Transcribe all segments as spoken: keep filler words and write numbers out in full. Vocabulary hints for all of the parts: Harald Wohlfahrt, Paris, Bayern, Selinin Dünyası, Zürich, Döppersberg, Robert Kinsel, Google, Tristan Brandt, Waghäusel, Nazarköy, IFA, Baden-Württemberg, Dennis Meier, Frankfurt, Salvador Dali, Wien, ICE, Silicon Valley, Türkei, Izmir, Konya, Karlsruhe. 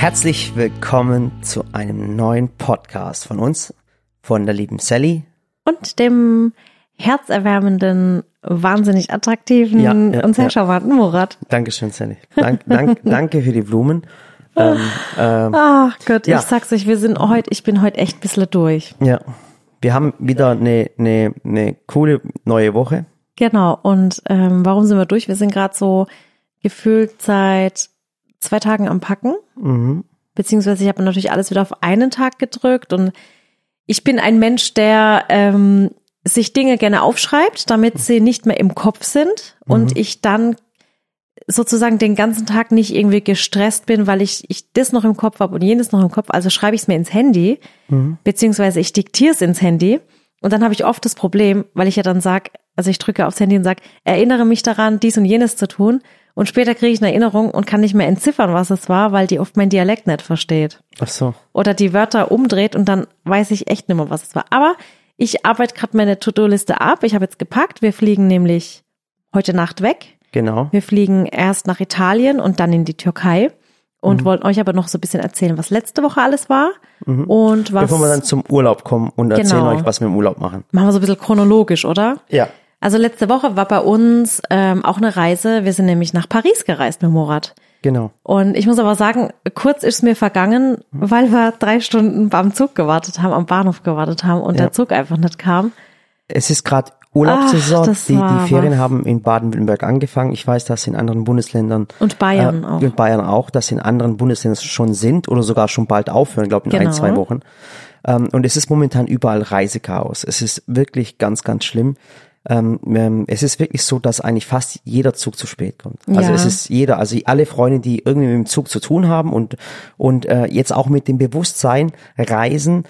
Herzlich willkommen zu einem neuen Podcast von uns, von der lieben Sally. Und dem herzerwärmenden, wahnsinnig attraktiven ja, ja, und sehr ja. charmanten Murat. Dankeschön, Sally. Dank, dank, danke für die Blumen. Ähm, ähm, Ach Gott, ja. ich sag's euch, wir sind heute, ich bin heute echt ein bisschen durch. Ja, wir haben wieder eine, eine, eine coole neue Woche. Genau, und ähm, warum sind wir durch? Wir sind gerade so gefühlt seit zwei Tagen am Packen, mhm. beziehungsweise ich habe natürlich alles wieder auf einen Tag gedrückt und ich bin ein Mensch, der ähm, sich Dinge gerne aufschreibt, damit sie nicht mehr im Kopf sind und mhm. ich dann sozusagen den ganzen Tag nicht irgendwie gestresst bin, weil ich, ich das noch im Kopf habe und jenes noch im Kopf, also schreibe ich es mir ins Handy, mhm. beziehungsweise ich diktiere es ins Handy und dann habe ich oft das Problem, weil ich ja dann sage, also ich drücke aufs Handy und sage, erinnere mich daran, dies und jenes zu tun. Und später kriege ich eine Erinnerung und kann nicht mehr entziffern, was es war, weil die oft mein Dialekt nicht versteht. Ach so. Oder die Wörter umdreht und dann weiß ich echt nicht mehr, was es war. Aber ich arbeite gerade meine To-Do-Liste ab. Ich habe jetzt gepackt. Wir fliegen nämlich heute Nacht weg. Genau. Wir fliegen erst nach Italien und dann in die Türkei. Und mhm. wollen euch aber noch so ein bisschen erzählen, was letzte Woche alles war. Mhm. Und was. Bevor wir dann zum Urlaub kommen und erzählen genau. euch, was wir im Urlaub machen. Machen wir so ein bisschen chronologisch, oder? Ja. Also letzte Woche war bei uns ähm, auch eine Reise. Wir sind nämlich nach Paris gereist mit Murat. Genau. Und ich muss aber sagen, kurz ist es mir vergangen, weil wir drei Stunden am Zug gewartet haben, am Bahnhof gewartet haben und ja. der Zug einfach nicht kam. Es ist gerade Urlaubssaison. Ach, die, die Ferien was. haben in Baden-Württemberg angefangen. Ich weiß, dass in anderen Bundesländern und Bayern äh, auch, und Bayern auch, dass in anderen Bundesländern schon sind oder sogar schon bald aufhören, glaube in genau. ein, zwei Wochen. Ähm, und es ist momentan überall Reisechaos. Es ist wirklich ganz, ganz schlimm. Ähm, es ist wirklich so, dass eigentlich fast jeder Zug zu spät kommt. Also ja. es ist jeder, also alle Freunde, die irgendwie mit dem Zug zu tun haben und und äh, jetzt auch mit dem Bewusstsein Reisen,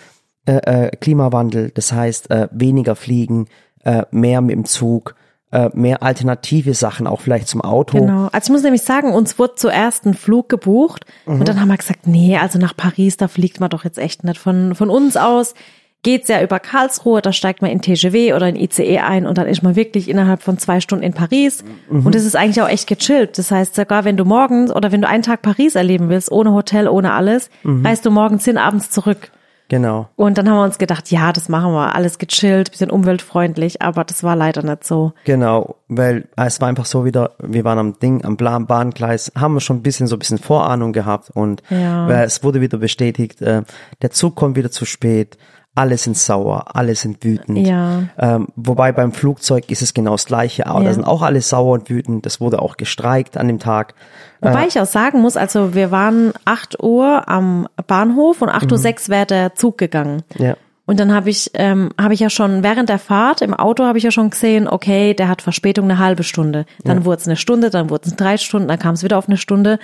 äh, äh, Klimawandel, das heißt äh, weniger fliegen, äh, mehr mit dem Zug, äh, mehr alternative Sachen auch vielleicht zum Auto. Genau. Also ich muss nämlich sagen, uns wurde zuerst ein Flug gebucht mhm. und dann haben wir gesagt, nee, also nach Paris, da fliegt man doch jetzt echt nicht von von uns aus. Geht's ja über Karlsruhe, da steigt man in T G V oder in I C E ein und dann ist man wirklich innerhalb von zwei Stunden in Paris. Mhm. Und das ist eigentlich auch echt gechillt. Das heißt, sogar wenn du morgens oder wenn du einen Tag Paris erleben willst, ohne Hotel, ohne alles, mhm. reist du morgens hin, abends zurück. Genau. Und dann haben wir uns gedacht, ja, das machen wir, alles gechillt, bisschen umweltfreundlich, aber das war leider nicht so. Genau, weil es war einfach so wieder, wir waren am Ding, am Bahngleis, haben wir schon ein bisschen so ein bisschen Vorahnung gehabt und ja. es wurde wieder bestätigt, äh, der Zug kommt wieder zu spät. Alle sind sauer, alle sind wütend. Ja. Ähm, wobei beim Flugzeug ist es genau das Gleiche. Aber ja. da sind auch alle sauer und wütend. Das wurde auch gestreikt an dem Tag. Wobei äh, ich auch sagen muss, also wir waren acht Uhr am Bahnhof und acht Uhr sechs mhm. wäre der Zug gegangen. Ja. Und dann habe ich, ähm, habe ich ja schon während der Fahrt im Auto habe ich ja schon gesehen, okay, der hat Verspätung eine halbe Stunde. Dann ja. wurde es eine Stunde, dann wurde es drei Stunden, dann kam es wieder auf eine Stunde.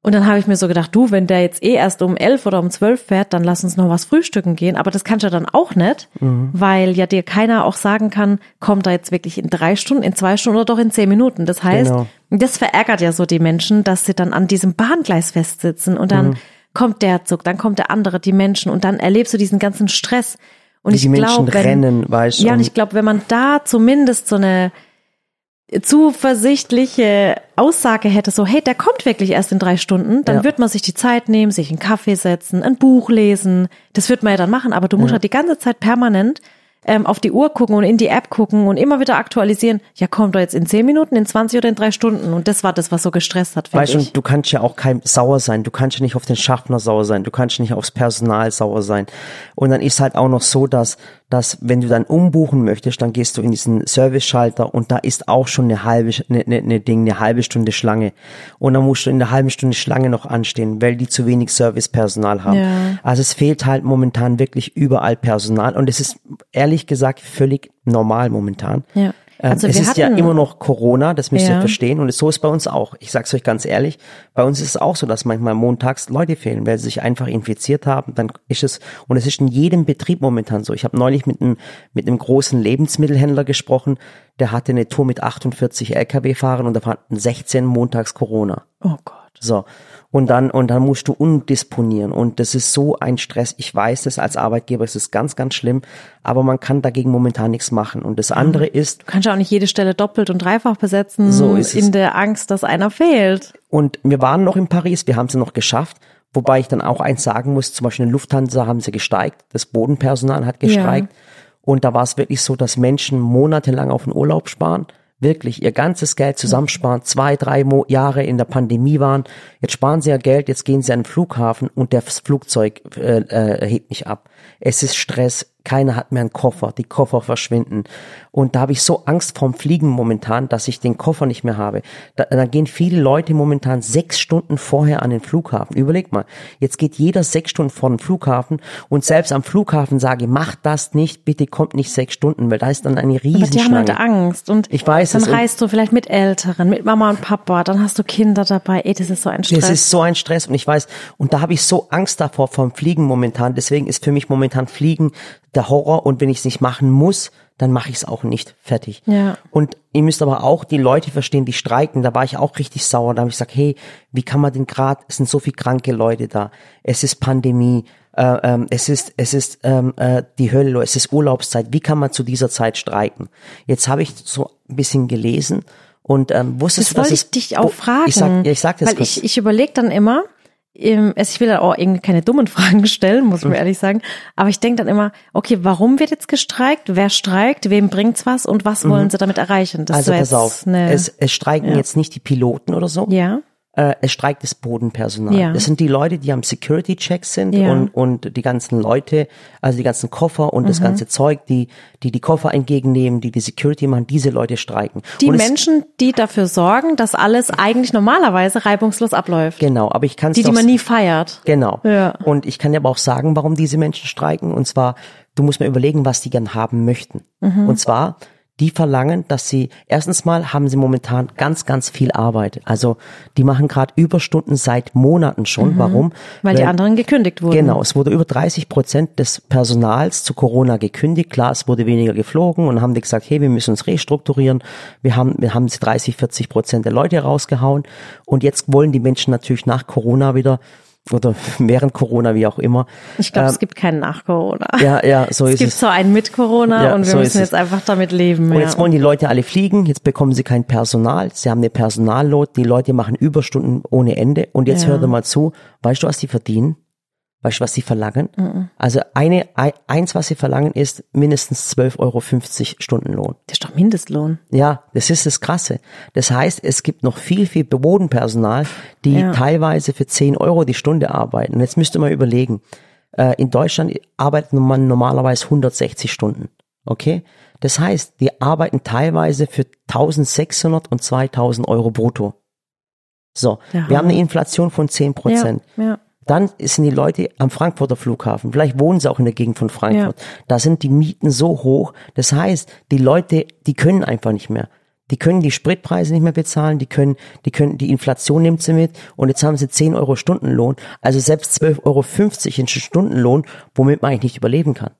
Und dann habe ich mir so gedacht, du, wenn der jetzt eh erst um elf oder um zwölf fährt, dann lass uns noch was frühstücken gehen. Aber das kannst du ja dann auch nicht, mhm. weil ja dir keiner auch sagen kann, kommt er jetzt wirklich in drei Stunden, in zwei Stunden oder doch in zehn Minuten. Das heißt, genau. das verärgert ja so die Menschen, dass sie dann an diesem Bahngleis festsitzen und dann mhm. kommt der Zug, dann kommt der andere, die Menschen und dann erlebst du diesen ganzen Stress. Und ich glaube, rennen, weißt du. Ja, und ich glaube, wenn man da zumindest so eine zuversichtliche Aussage hätte, so, hey, der kommt wirklich erst in drei Stunden, dann ja. wird man sich die Zeit nehmen, sich einen Kaffee setzen, ein Buch lesen, das wird man ja dann machen, aber du musst ja. halt die ganze Zeit permanent ähm, auf die Uhr gucken und in die App gucken und immer wieder aktualisieren, ja, kommt er jetzt in zehn Minuten, in zwanzig oder in drei Stunden und das war das, was so gestresst hat, finde ich. Weißt du, du kannst ja auch kein sauer sein, du kannst ja nicht auf den Schaffner sauer sein, du kannst ja nicht aufs Personal sauer sein und dann ist halt auch noch so, dass dass wenn du dann umbuchen möchtest, dann gehst du in diesen Service-Schalter und da ist auch schon eine halbe, eine, eine, eine Ding, eine halbe Stunde Schlange. Und dann musst du in der halben Stunde Schlange noch anstehen, weil die zu wenig Servicepersonal haben. Ja. Also es fehlt halt momentan wirklich überall Personal und es ist ehrlich gesagt völlig normal momentan. Ja. Also es ist ja immer noch Corona, das müsst ihr ja. verstehen und so ist bei uns auch. Ich sag's euch ganz ehrlich, bei uns ist es auch so, dass manchmal montags Leute fehlen, weil sie sich einfach infiziert haben. Dann ist es und es ist in jedem Betrieb momentan so. Ich habe neulich mit einem mit einem großen Lebensmittelhändler gesprochen, der hatte eine Tour mit achtundvierzig L K W-Fahrern und da hatten sechzehn montags Corona. Oh Gott. So. Und dann, und dann musst du umdisponieren. Und das ist so ein Stress. Ich weiß das als Arbeitgeber, es ist ganz, ganz schlimm. Aber man kann dagegen momentan nichts machen. Und das andere ist. Du kannst ja auch nicht jede Stelle doppelt und dreifach besetzen. So ist es. In der Angst, dass einer fehlt. Und wir waren noch in Paris. Wir haben es noch geschafft. Wobei ich dann auch eins sagen muss, zum Beispiel in Lufthansa haben sie gesteigt, das Bodenpersonal hat gesteigt. Ja. Und da war es wirklich so, dass Menschen monatelang auf den Urlaub sparen, wirklich ihr ganzes Geld zusammensparen, zwei, drei Mo- Jahre in der Pandemie waren. Jetzt sparen sie ja Geld, jetzt gehen sie an den Flughafen und das Flugzeug äh, äh, hebt nicht ab. Es ist Stress, keiner hat mehr einen Koffer, die Koffer verschwinden. Und da habe ich so Angst vorm Fliegen momentan, dass ich den Koffer nicht mehr habe. Da, da gehen viele Leute momentan sechs Stunden vorher an den Flughafen. Überleg mal, jetzt geht jeder sechs Stunden vor den Flughafen und selbst am Flughafen sage ich, macht das nicht, bitte kommt nicht sechs Stunden, weil da ist dann eine Riesenschlange. Aber die haben halt Angst. Und ich weiß dann es. Reist du vielleicht mit Älteren, mit Mama und Papa, dann hast du Kinder dabei. Ey, das ist so ein Stress. Das ist so ein Stress und ich weiß, und da habe ich so Angst davor vom Fliegen momentan. Deswegen ist für mich momentan Fliegen der Horror, und wenn ich es nicht machen muss, dann mache ich es auch nicht. Fertig. Ja. Und ihr müsst aber auch die Leute verstehen, die streiken. Da war ich auch richtig sauer. Da habe ich gesagt, hey, wie kann man denn gerade, es sind so viele kranke Leute da. Es ist Pandemie, äh, ähm, es ist es ist ähm, äh, die Hölle, es ist Urlaubszeit. Wie kann man zu dieser Zeit streiken? Jetzt habe ich so ein bisschen gelesen und ähm, wusstest das du, dass ich es, dich auch fragen. Ich sag, ja, ich sag das weil kurz. Ich, ich überlege dann immer, ich will dann auch irgendwie keine dummen Fragen stellen, muss man ehrlich sagen, aber ich denke dann immer, okay, warum wird jetzt gestreikt, wer streikt, wem bringt's was und was mhm. wollen sie damit erreichen? Das also pass auf, es, es streiken ja. jetzt nicht die Piloten oder so, ja. äh, es streikt das Bodenpersonal. Ja. Das sind die Leute, die am Security-Check sind ja. und, und die ganzen Leute, also die ganzen Koffer und mhm. das ganze Zeug, die, die die Koffer entgegennehmen, die die Security machen, diese Leute streiken. Die und Menschen, es, die dafür sorgen, dass alles eigentlich normalerweise reibungslos abläuft. Genau, aber ich kann es Die, doch, die man nie feiert. Genau. Ja. Und ich kann dir aber auch sagen, warum diese Menschen streiken. Und zwar, du musst mir überlegen, was die gern haben möchten. Mhm. Und zwar, die verlangen, dass sie, erstens mal haben sie momentan ganz, ganz viel Arbeit. Also die machen gerade Überstunden seit Monaten schon. Mhm. Warum? Weil, Weil die anderen gekündigt wurden. Genau, es wurde über dreißig Prozent des Personals zu Corona gekündigt. Klar, es wurde weniger geflogen und haben die gesagt, hey, wir müssen uns restrukturieren. Wir haben wir haben sie dreißig, vierzig Prozent der Leute rausgehauen. Und jetzt wollen die Menschen natürlich nach Corona wieder, oder während Corona, wie auch immer. Ich glaube, ähm, es gibt keinen nach Corona. Ja, ja, so es ist es. Es gibt so einen mit Corona ja, und wir so müssen jetzt es. einfach damit leben. Und ja. jetzt wollen die Leute alle fliegen, jetzt bekommen sie kein Personal, sie haben eine Personallot, die Leute machen Überstunden ohne Ende und jetzt ja. hört ihr mal zu, weißt du, was die verdienen? Weißt du, was sie verlangen? Mhm. Also eine eins, was sie verlangen, ist mindestens zwölf Euro fünfzig Stundenlohn. Das ist doch Mindestlohn. Ja, das ist das Krasse. Das heißt, es gibt noch viel, viel Bodenpersonal, die ja. teilweise für zehn Euro die Stunde arbeiten. Und jetzt müsst ihr mal überlegen, in Deutschland arbeitet man normalerweise hundertsechzig Stunden, okay? Das heißt, die arbeiten teilweise für eintausendsechshundert und zweitausend Euro brutto. So, ja. wir haben eine Inflation von zehn Prozent. Ja, ja. Dann sind die Leute am Frankfurter Flughafen, vielleicht wohnen sie auch in der Gegend von Frankfurt, ja. da sind die Mieten so hoch, das heißt, die Leute, die können einfach nicht mehr. Die können die Spritpreise nicht mehr bezahlen, die können, die können, die Inflation nimmt sie mit und jetzt haben sie zehn Euro Stundenlohn, also selbst zwölf Euro fünfzig in Stundenlohn, womit man eigentlich nicht überleben kann.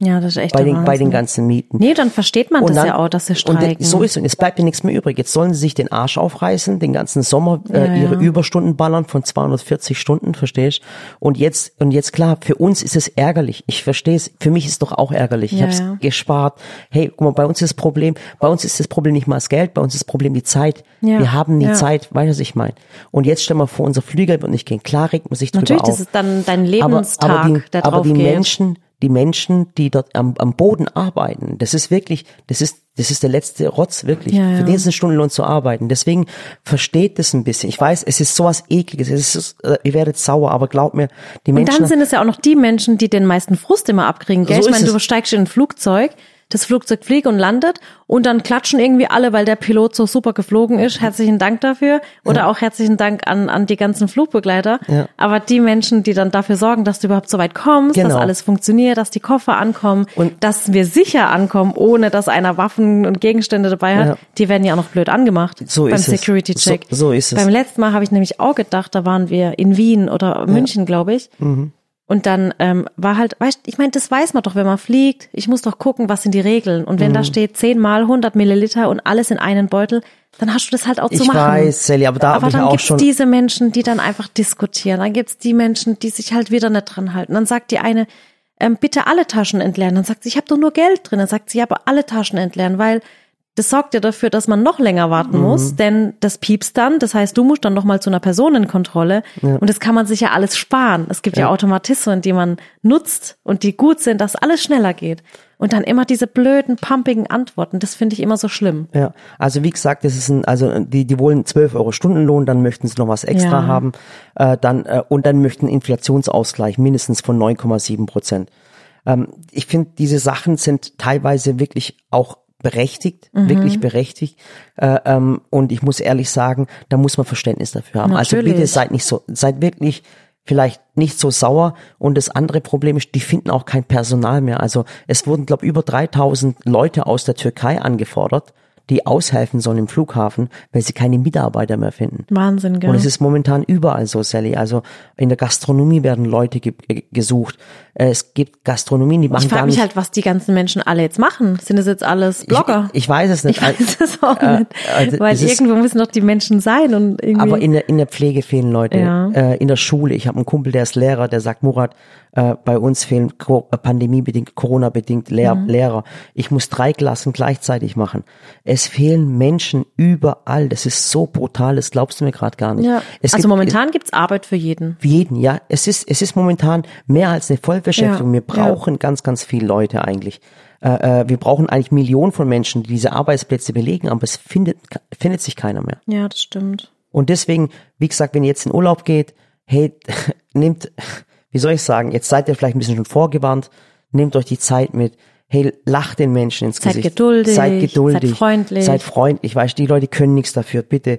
Ja, das ist echt bei den, bei den ganzen Mieten. Nee, dann versteht man dann, das ja auch, dass sie streiken. Und so ist es. Und es bleibt ja nichts mehr übrig. Jetzt sollen sie sich den Arsch aufreißen, den ganzen Sommer äh, ja, ihre ja. Überstunden ballern von zweihundertvierzig Stunden, verstehst du? Und jetzt, und jetzt klar, für uns ist es ärgerlich. Ich verstehe es. Für mich ist es doch auch ärgerlich. Ich ja, habe es ja. gespart. Hey, guck mal, bei uns ist das Problem, bei uns ist das Problem nicht mal das Geld, bei uns ist das Problem die Zeit. Ja, wir haben die ja. Zeit, weißt du, was ich meine? Und jetzt stell mal vor, unser Flieger wird nicht gehen. Klar regt man sich drüber Natürlich, auf. Natürlich, das ist dann dein Lebenstag, aber, aber die, der drauf aber die geht. Menschen, die Menschen, die dort am, am Boden arbeiten, das ist wirklich, das ist, das ist der letzte Rotz, wirklich, ja, ja. für diesen Stundenlohn zu arbeiten. Deswegen versteht das ein bisschen. Ich weiß, es ist sowas Ekliges, es ist, ihr werdet sauer, aber glaubt mir, die Menschen. Und dann sind es ja auch noch die Menschen, die den meisten Frust immer abkriegen, gell? So ich meine, du steigst in ein Flugzeug, das Flugzeug fliegt und landet und dann klatschen irgendwie alle, weil der Pilot so super geflogen ist. Herzlichen Dank dafür oder ja. auch herzlichen Dank an an die ganzen Flugbegleiter. Ja. Aber die Menschen, die dann dafür sorgen, dass du überhaupt so weit kommst, genau. dass alles funktioniert, dass die Koffer ankommen, und dass wir sicher ankommen, ohne dass einer Waffen und Gegenstände dabei hat, ja. die werden ja auch noch blöd angemacht so beim Security-Check. So, so ist es. Beim letzten Mal habe ich nämlich auch gedacht, da waren wir in Wien oder München, ja. glaube ich. Mhm. Und dann ähm, war halt, weißt, ich meine, das weiß man doch, wenn man fliegt. Ich muss doch gucken, was sind die Regeln. Und wenn mhm. da steht zehn mal hundert Milliliter und alles in einen Beutel, dann hast du das halt auch zu ich machen. Ich weiß, Sally, aber da habe ich auch schon. Aber dann gibt's diese Menschen, die dann einfach diskutieren. Dann gibt's die Menschen, die sich halt wieder nicht dran halten. Dann sagt die eine, ähm, bitte alle Taschen entleeren. Dann sagt sie, ich habe doch nur Geld drin. Dann sagt sie, ja, aber alle Taschen entleeren, weil Das sorgt ja dafür, dass man noch länger warten mhm. muss, denn das piepst dann. Das heißt, du musst dann nochmal zu einer Personenkontrolle. Ja. Und das kann man sich ja alles sparen. Es gibt ja. ja Automatismen, die man nutzt und die gut sind, dass alles schneller geht. Und dann immer diese blöden, pumpigen Antworten. Das finde ich immer so schlimm. Ja, also wie gesagt, das ist ein, also die, die wollen zwölf Euro Stundenlohn, dann möchten sie noch was extra ja. haben. Äh, dann, äh, und dann möchten Inflationsausgleich mindestens von neun Komma sieben Prozent. Ähm, ich finde, diese Sachen sind teilweise wirklich auch berechtigt, mhm. wirklich berechtigt. Äh, ähm, und ich muss ehrlich sagen, da muss man Verständnis dafür haben. Natürlich. Also bitte seid nicht so, seid wirklich vielleicht nicht so sauer. Und das andere Problem ist, die finden auch kein Personal mehr. Also es wurden, glaube ich, über dreitausend Leute aus der Türkei angefordert, die aushelfen sollen im Flughafen, weil sie keine Mitarbeiter mehr finden. Wahnsinn, gell? Und es ist momentan überall so, Sally. Also in der Gastronomie werden Leute ge- gesucht. Es gibt Gastronomien, die machen gar nicht... Ich frage mich halt, was die ganzen Menschen alle jetzt machen. Sind das jetzt alles Blogger? Ich, ich weiß es nicht. Ich weiß es auch äh, nicht, also weil irgendwo ist, müssen doch die Menschen sein. Und irgendwie. Aber in der, in der Pflege fehlen Leute, ja. äh, in der Schule. Ich habe einen Kumpel, der ist Lehrer, der sagt, Murat, äh, bei uns fehlen Co- pandemiebedingt, Corona-bedingt Lehr- mhm. Lehrer. Ich muss drei Klassen gleichzeitig machen. Es fehlen Menschen überall. Das ist so brutal, das glaubst du mir gerade gar nicht. Ja. Es also gibt, momentan gibt es Arbeit für jeden. Für jeden, ja. Es ist, es ist momentan mehr als eine Voll Beschäftigung. Ja, wir brauchen ja. ganz, ganz viele Leute eigentlich. Äh, wir brauchen eigentlich Millionen von Menschen, die diese Arbeitsplätze belegen, aber es findet, findet sich keiner mehr. Ja, das stimmt. Und deswegen, wie gesagt, wenn ihr jetzt in Urlaub geht, hey, nehmt, wie soll ich sagen, jetzt seid ihr vielleicht ein bisschen schon vorgewarnt, nehmt euch die Zeit mit, hey, lacht den Menschen ins Gesicht. Seid geduldig, seid geduldig, seid freundlich. Seid freundlich, weißt du, die Leute können nichts dafür, bitte.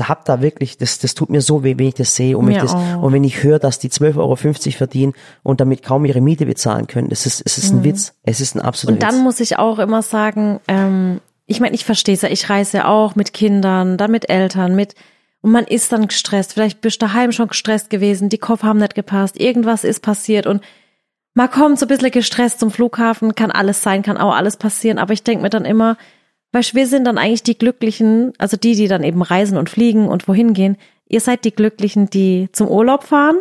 Hab da wirklich, das, das tut mir so weh, wenn ich das sehe und, mich das, und wenn ich höre, dass die zwölf Euro fünfzig verdienen und damit kaum ihre Miete bezahlen können. Das ist, es ist ein mhm. Witz, es ist ein absoluter Witz. Und dann Witz. Muss ich auch immer sagen, ähm, ich meine, ich verstehe es ja, ich reise auch mit Kindern, dann mit Eltern, mit und man ist dann gestresst, vielleicht bist du daheim schon gestresst gewesen, die Koffer haben nicht gepasst, irgendwas ist passiert und man kommt so ein bisschen gestresst zum Flughafen, kann alles sein, kann auch alles passieren, aber ich denke mir dann immer, weil wir sind dann eigentlich die Glücklichen, also die, die dann eben reisen und fliegen und wohin gehen. Ihr seid die Glücklichen, die zum Urlaub fahren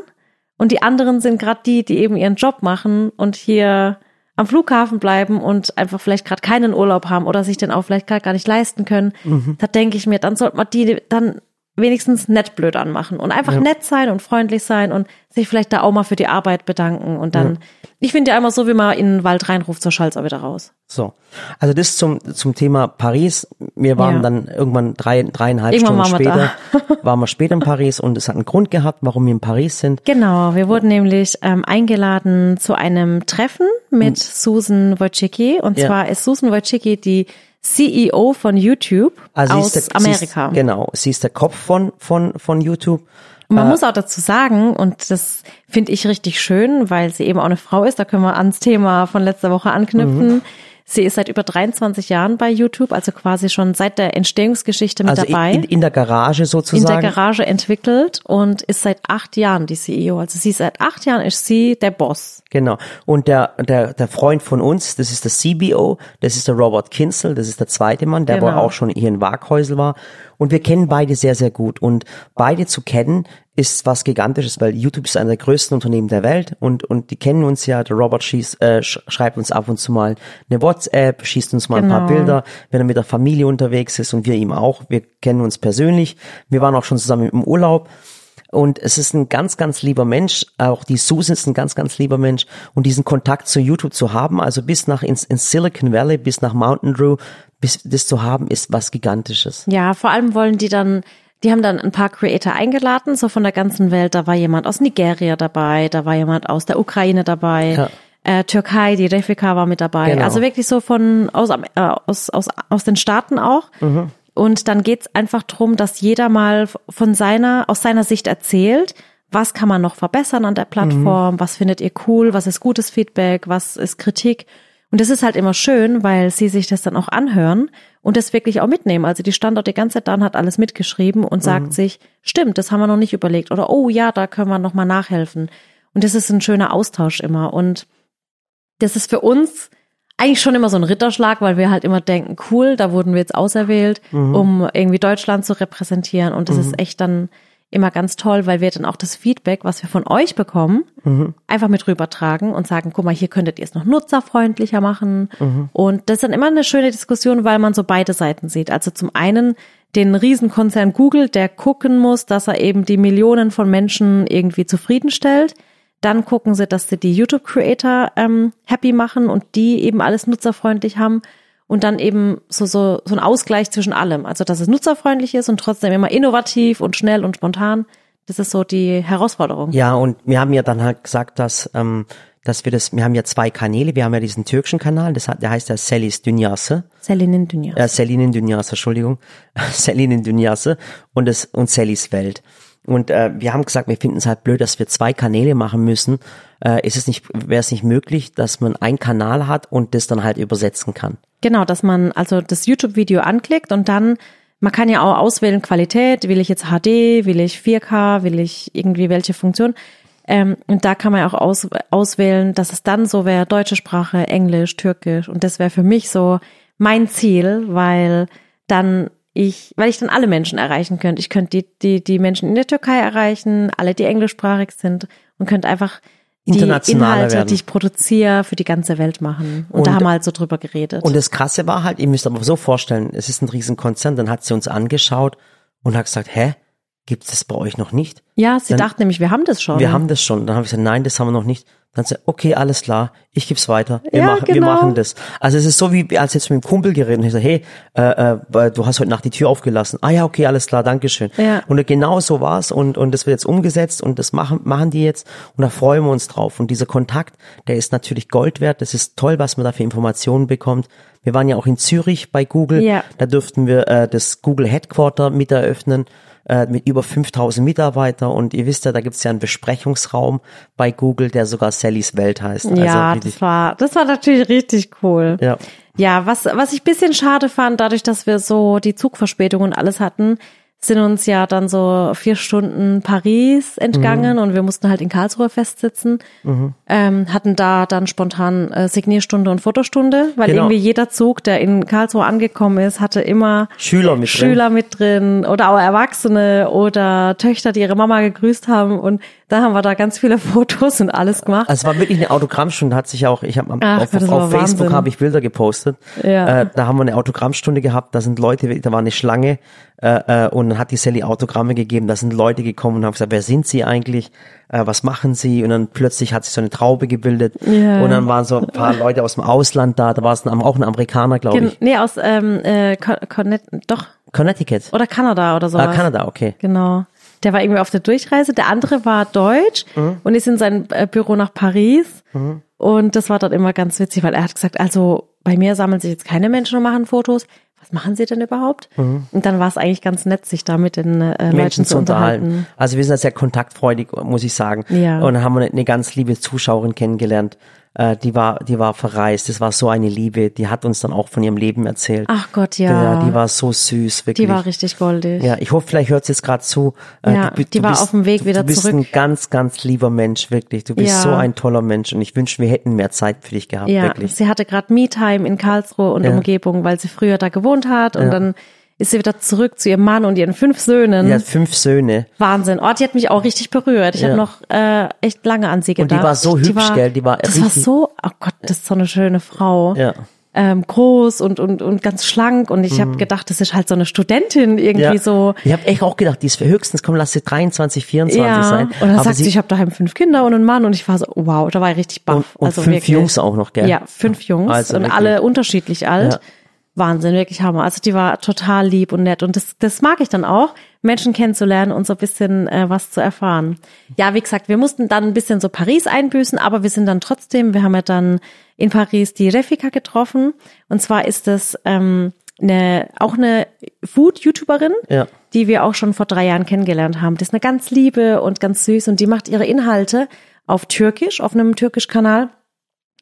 und die anderen sind gerade die, die eben ihren Job machen und hier am Flughafen bleiben und einfach vielleicht gerade keinen Urlaub haben oder sich den auch vielleicht gerade gar nicht leisten können. Mhm. Da denke ich mir, dann sollte man die dann wenigstens nett blöd anmachen und einfach ja. nett sein und freundlich sein und sich vielleicht da auch mal für die Arbeit bedanken und dann, ja. ich finde ja immer so, wie man in den Wald reinruft, so schallt's auch wieder raus. So. Also das zum, zum Thema Paris. Wir waren ja. dann irgendwann drei, dreieinhalb irgendwann Stunden waren wir später, da. waren wir später in Paris und es hat einen Grund gehabt, warum wir in Paris sind. Genau. Wir wurden nämlich ähm, eingeladen zu einem Treffen mit mhm. Susan Wojcicki und ja. zwar ist Susan Wojcicki die C E O von YouTube also aus der, Amerika. Sie ist, genau, sie ist der Kopf von von von YouTube. Und man äh, muss auch dazu sagen, und das finde ich richtig schön, weil sie eben auch eine Frau ist, da können wir ans Thema von letzter Woche anknüpfen. Mhm. Sie ist seit über dreiundzwanzig Jahren bei YouTube, also quasi schon seit der Entstehungsgeschichte mit also dabei. Also in, in der Garage sozusagen. In der Garage entwickelt und ist seit acht Jahren die C E O. Also sie ist seit acht Jahren, ist sie der Boss. Genau. Und der, der, der Freund von uns, das ist der C B O, das ist der Robert Kinsel, das ist der zweite Mann, der genau. aber auch schon hier in Waghäusel war. Und wir kennen beide sehr, sehr gut. Und beide zu kennen ist was Gigantisches, weil YouTube ist einer der größten Unternehmen der Welt und und die kennen uns ja. Der Robert schießt, äh, schreibt uns ab und zu mal eine WhatsApp, schießt uns mal genau. ein paar Bilder, wenn er mit der Familie unterwegs ist und wir ihm auch. Wir kennen uns persönlich. Wir waren auch schon zusammen im Urlaub. Und es ist ein ganz, ganz lieber Mensch. Auch die Susan ist ein ganz, ganz lieber Mensch. Und diesen Kontakt zu YouTube zu haben, also bis nach ins, ins Silicon Valley, bis nach Mountain Dew, bis das zu haben, ist was Gigantisches. Ja, vor allem wollen die dann, die haben dann ein paar Creator eingeladen, so von der ganzen Welt. Da war jemand aus Nigeria dabei, da war jemand aus der Ukraine dabei, ja. äh, Türkei, die Refika war mit dabei. Genau. Also wirklich so von aus äh, aus aus aus den Staaten auch. Mhm. Und dann geht's einfach drum, dass jeder mal von seiner, aus seiner Sicht erzählt, was kann man noch verbessern an der Plattform, mhm. was findet ihr cool, was ist gutes Feedback, was ist Kritik. Und das ist halt immer schön, weil sie sich das dann auch anhören und das wirklich auch mitnehmen. Also die stand auch die ganze Zeit da und hat alles mitgeschrieben und sagt mhm. sich, stimmt, das haben wir noch nicht überlegt oder oh ja, da können wir nochmal nachhelfen. Und das ist ein schöner Austausch immer und das ist für uns eigentlich schon immer so ein Ritterschlag, weil wir halt immer denken, cool, da wurden wir jetzt auserwählt, mhm. um irgendwie Deutschland zu repräsentieren. Und das mhm. ist echt dann immer ganz toll, weil wir dann auch das Feedback, was wir von euch bekommen, mhm. einfach mit rübertragen und sagen, guck mal, hier könntet ihr es noch nutzerfreundlicher machen. Mhm. Und das ist dann immer eine schöne Diskussion, weil man so beide Seiten sieht. Also zum einen den Riesenkonzern Google, der gucken muss, dass er eben die Millionen von Menschen irgendwie zufriedenstellt. Dann gucken sie, dass sie die YouTube-Creator ähm, happy machen und die eben alles nutzerfreundlich haben. Und dann eben so, so, so ein Ausgleich zwischen allem. Also, dass es nutzerfreundlich ist und trotzdem immer innovativ und schnell und spontan. Das ist so die Herausforderung. Ja, und wir haben ja dann halt gesagt, dass, ähm, dass wir das, wir haben ja zwei Kanäle. Wir haben ja diesen türkischen Kanal, das hat, der heißt ja Selis Dünyası. Selinin Dünyası. Äh, Selinin Dünyası, Entschuldigung. Selinin Dünyası und das, und Selis Welt. Und äh, wir haben gesagt, wir finden es halt blöd, dass wir zwei Kanäle machen müssen. Äh, ist es nicht, wäre es nicht möglich, dass man einen Kanal hat und das dann halt übersetzen kann? Genau, dass man also das YouTube-Video anklickt und dann, man kann ja auch auswählen Qualität, will ich jetzt H D, will ich vier K, will ich irgendwie welche Funktion. Ähm, und da kann man ja auch aus, auswählen, dass es dann so wäre, deutsche Sprache, Englisch, Türkisch. Und das wäre für mich so mein Ziel, weil dann Ich, weil ich dann alle Menschen erreichen könnte. Ich könnte die, die, die Menschen in der Türkei erreichen, alle, die englischsprachig sind und könnte einfach die Inhalte, werden. die ich produziere, für die ganze Welt machen. Und, und da haben wir halt so drüber geredet. Und das Krasse war halt, ihr müsst aber so vorstellen, es ist ein Riesenkonzern, dann hat sie uns angeschaut und hat gesagt, hä, gibt's das bei euch noch nicht? Ja, sie dann, dachte nämlich, wir haben das schon. Wir haben das schon. Dann habe ich gesagt, nein, das haben wir noch nicht. Dann sagt, okay, alles klar, ich gebe es weiter, wir, ja, machen, genau. wir machen das. Also es ist so, wie als jetzt mit dem Kumpel geredet und ich sage, hey, äh, äh, du hast heute Nacht die Tür aufgelassen. Ah ja, okay, alles klar, dankeschön. Ja. Und genau so war es und, und das wird jetzt umgesetzt und das machen machen die jetzt und da freuen wir uns drauf. Und dieser Kontakt, der ist natürlich Gold wert, das ist toll, was man da für Informationen bekommt. Wir waren ja auch in Zürich bei Google, ja. Da dürften wir äh, das Google Headquarter mit eröffnen. Mit über fünftausend Mitarbeitern und ihr wisst ja, da gibt's ja einen Besprechungsraum bei Google, der sogar Sallys Welt heißt. Also ja, das war, das war natürlich richtig cool. Ja, ja, was, was ich ein bisschen schade fand, dadurch, dass wir so die Zugverspätung und alles hatten, sind uns ja dann so vier Stunden Paris entgangen, mhm. und wir mussten halt in Karlsruhe festsitzen, mhm. ähm, hatten da dann spontan äh, Signierstunde und Fotostunde, weil genau. irgendwie jeder Zug, der in Karlsruhe angekommen ist, hatte immer Schüler mit, Schüler drin. mit drin oder auch Erwachsene oder Töchter, die ihre Mama gegrüßt haben und da haben wir da ganz viele Fotos und alles gemacht. Also es war wirklich eine Autogrammstunde, hat sich auch, ich habe auf, auf, auf Facebook habe ich Bilder gepostet, ja. äh, da haben wir eine Autogrammstunde gehabt, da sind Leute, da war eine Schlange äh, und hat die Sally Autogramme gegeben, da sind Leute gekommen und haben gesagt, wer sind sie eigentlich, äh, was machen sie, und dann plötzlich hat sich so eine Traube gebildet, yeah. und dann waren so ein paar Leute aus dem Ausland da, da war es auch ein Amerikaner, glaube ich. Nee, aus ähm, äh, Con- Con- doch. Connecticut. Oder Kanada oder sowas. Ah, Kanada, okay. Genau. Der war irgendwie auf der Durchreise, der andere war deutsch, mhm. und ist in sein Büro nach Paris, mhm. und das war dann immer ganz witzig, weil er hat gesagt, also bei mir sammeln sich jetzt keine Menschen und machen Fotos. Was machen sie denn überhaupt? Mhm. Und dann war es eigentlich ganz nett, sich da mit den äh, Menschen, Menschen zu unterhalten. unterhalten. Also wir sind sehr kontaktfreudig, muss ich sagen. Ja. Und dann haben wir eine ganz liebe Zuschauerin kennengelernt. Äh, die war, die war verreist. Das war so eine Liebe. Die hat uns dann auch von ihrem Leben erzählt. Ach Gott, ja. Die, die war so süß, wirklich. Die war richtig goldig. Ja, ich hoffe, vielleicht hört sie jetzt gerade zu. Äh, ja, du, die du war bist, auf dem Weg du, wieder zurück. Du bist zurück. ein ganz, ganz lieber Mensch, wirklich. Du bist ja. so ein toller Mensch und ich wünsche, wir hätten mehr Zeit für dich gehabt, ja, wirklich. Sie hatte gerade Me-Time in Karlsruhe und ja. Umgebung, weil sie früher da gewohnt hat und ja. dann ist sie wieder zurück zu ihrem Mann und ihren fünf Söhnen. Ja, fünf Söhne. Wahnsinn. Oh, die hat mich auch richtig berührt. Ich ja. habe noch äh, echt lange an sie gedacht. Und die war so die hübsch, war, gell? Die war das richtig war so, oh Gott, das ist so eine schöne Frau. Ja. Ähm, groß und und und ganz schlank und ich mhm. habe gedacht, das ist halt so eine Studentin irgendwie ja. so. Ich habe echt auch gedacht, die ist höchstens, komm, lass sie dreiundzwanzig, vierundzwanzig ja. sein. Und dann sagt sie, ich habe daheim fünf Kinder und einen Mann und ich war so, wow, da war ich richtig baff. Und, und also fünf wirklich. Jungs auch noch, gell? Ja, fünf Jungs also, und wirklich. alle unterschiedlich alt. Ja. Wahnsinn, wirklich Hammer. Also die war total lieb und nett und das, das mag ich dann auch, Menschen kennenzulernen und so ein bisschen äh, was zu erfahren. Ja, wie gesagt, wir mussten dann ein bisschen so Paris einbüßen, aber wir sind dann trotzdem, wir haben ja dann in Paris die Refika getroffen und zwar ist das ähm, eine, auch eine Food-YouTuberin, ja. die wir auch schon vor drei Jahren kennengelernt haben. Die ist eine ganz liebe und ganz süß und die macht ihre Inhalte auf Türkisch, auf einem Türkisch-Kanal.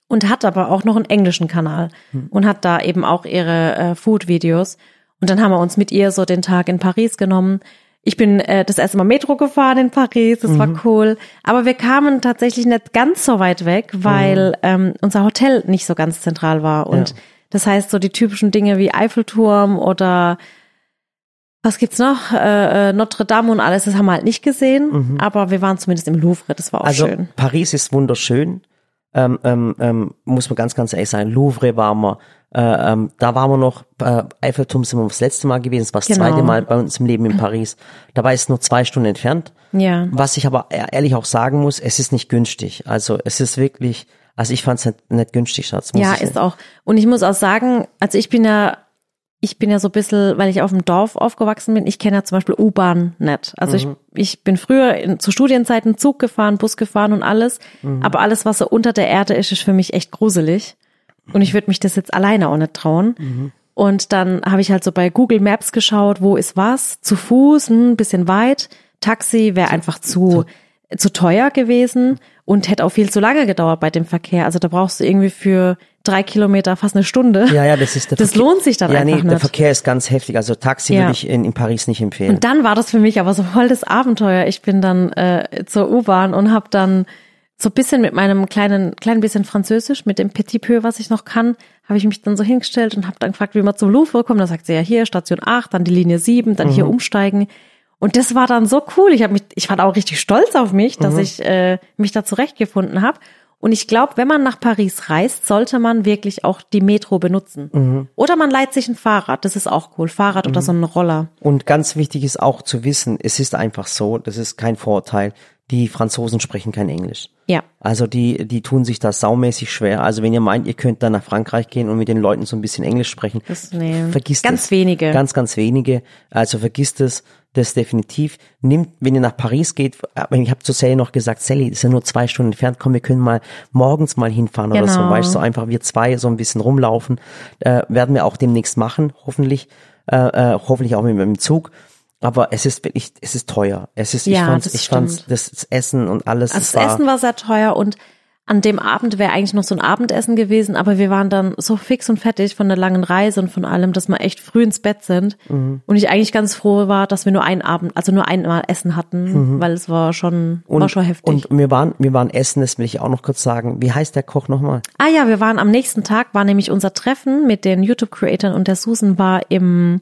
Und hat aber auch noch einen englischen Kanal und hat da eben auch ihre äh, Food-Videos. Und dann haben wir uns mit ihr so den Tag in Paris genommen. Ich bin äh, das erste Mal Metro gefahren in Paris, das mhm. war cool. Aber wir kamen tatsächlich nicht ganz so weit weg, weil mhm. ähm, unser Hotel nicht so ganz zentral war. Und ja. das heißt, so die typischen Dinge wie Eiffelturm oder Was gibt's noch? Äh, Notre Dame und alles, das haben wir halt nicht gesehen, mhm. aber wir waren zumindest im Louvre, das war auch also, schön. Also Paris ist wunderschön, ähm, ähm, ähm, muss man ganz, ganz ehrlich sagen. Louvre waren wir, äh, ähm, da waren wir noch, äh, Eiffelturm sind wir das letzte Mal gewesen, das war das genau. zweite Mal bei uns im Leben in Paris. Dabei ist es nur zwei Stunden entfernt, ja. Was ich aber ehrlich auch sagen muss, es ist nicht günstig, also es ist wirklich, also ich fand es nicht, nicht günstig, Schatz. Muss ja, ich ist nicht. Auch, und ich muss auch sagen, also ich bin ja, Ich bin ja so ein bisschen, weil ich auf dem Dorf aufgewachsen bin, ich kenne ja zum Beispiel U-Bahn nicht. Also mhm. ich, ich bin früher in, zu Studienzeiten Zug gefahren, Bus gefahren und alles. Mhm. Aber alles, was so unter der Erde ist, ist für mich echt gruselig. Und ich würde mich das jetzt alleine auch nicht trauen. Mhm. Und dann habe ich halt so bei Google Maps geschaut, wo ist was? Zu Fuß, ein bisschen weit. Taxi wäre einfach zu, zu teuer gewesen und hätte auch viel zu lange gedauert bei dem Verkehr. Also da brauchst du irgendwie für drei Kilometer, fast eine Stunde. Ja, ja, das ist der Das Verkehr. Lohnt sich dann ja, einfach nee, nicht. Ja, nee, der Verkehr ist ganz heftig. Also Taxi ja. würde ich in, in Paris nicht empfehlen. Und dann war das für mich aber so voll das Abenteuer. Ich bin dann äh, zur U-Bahn und habe dann so ein bisschen mit meinem kleinen, kleinen bisschen Französisch, mit dem Petit Peu, was ich noch kann, habe ich mich dann so hingestellt und habe dann gefragt, wie man zum Louvre kommt. Da sagt sie ja hier Station acht, dann die Linie sieben, dann mhm. hier umsteigen. Und das war dann so cool. Ich habe mich, ich war auch richtig stolz auf mich, dass mhm. ich äh, mich da zurechtgefunden habe. Und ich glaube, wenn man nach Paris reist, sollte man wirklich auch die Metro benutzen. Mhm. Oder man leiht sich ein Fahrrad, das ist auch cool, Fahrrad mhm. oder so einen Roller. Und ganz wichtig ist auch zu wissen, es ist einfach so, das ist kein Vorurteil, die Franzosen sprechen kein Englisch. Ja. Also die die tun sich das saumäßig schwer. Also wenn ihr meint, ihr könnt dann nach Frankreich gehen und mit den Leuten so ein bisschen Englisch sprechen, das, nee. vergisst ganz es. Ganz wenige. Ganz, ganz wenige. Also vergisst es. Das definitiv. Nimmt, wenn ihr nach Paris geht, ich habe zu Sally noch gesagt, Sally, ist ja nur zwei Stunden entfernt, komm, wir können mal morgens mal hinfahren genau. oder so, weißt du, so einfach wir zwei so ein bisschen rumlaufen, äh, werden wir auch demnächst machen, hoffentlich, äh, hoffentlich auch mit, mit dem Zug, aber es ist wirklich, es ist teuer, es ist, ja, ich fand's, das ich fand's, das, das Essen und alles. Also das war, Essen war sehr teuer und an dem Abend wäre eigentlich noch so ein Abendessen gewesen, aber wir waren dann so fix und fertig von der langen Reise und von allem, dass wir echt früh ins Bett sind. Mhm. Und ich eigentlich ganz froh war, dass wir nur einen Abend, also nur einmal Essen hatten, mhm. weil es war schon, und, war schon heftig. Und wir waren, wir waren essen, das will ich auch noch kurz sagen. Wie heißt der Koch nochmal? Ah ja, wir waren am nächsten Tag, war nämlich unser Treffen mit den YouTube-Creatoren und der Susan war im,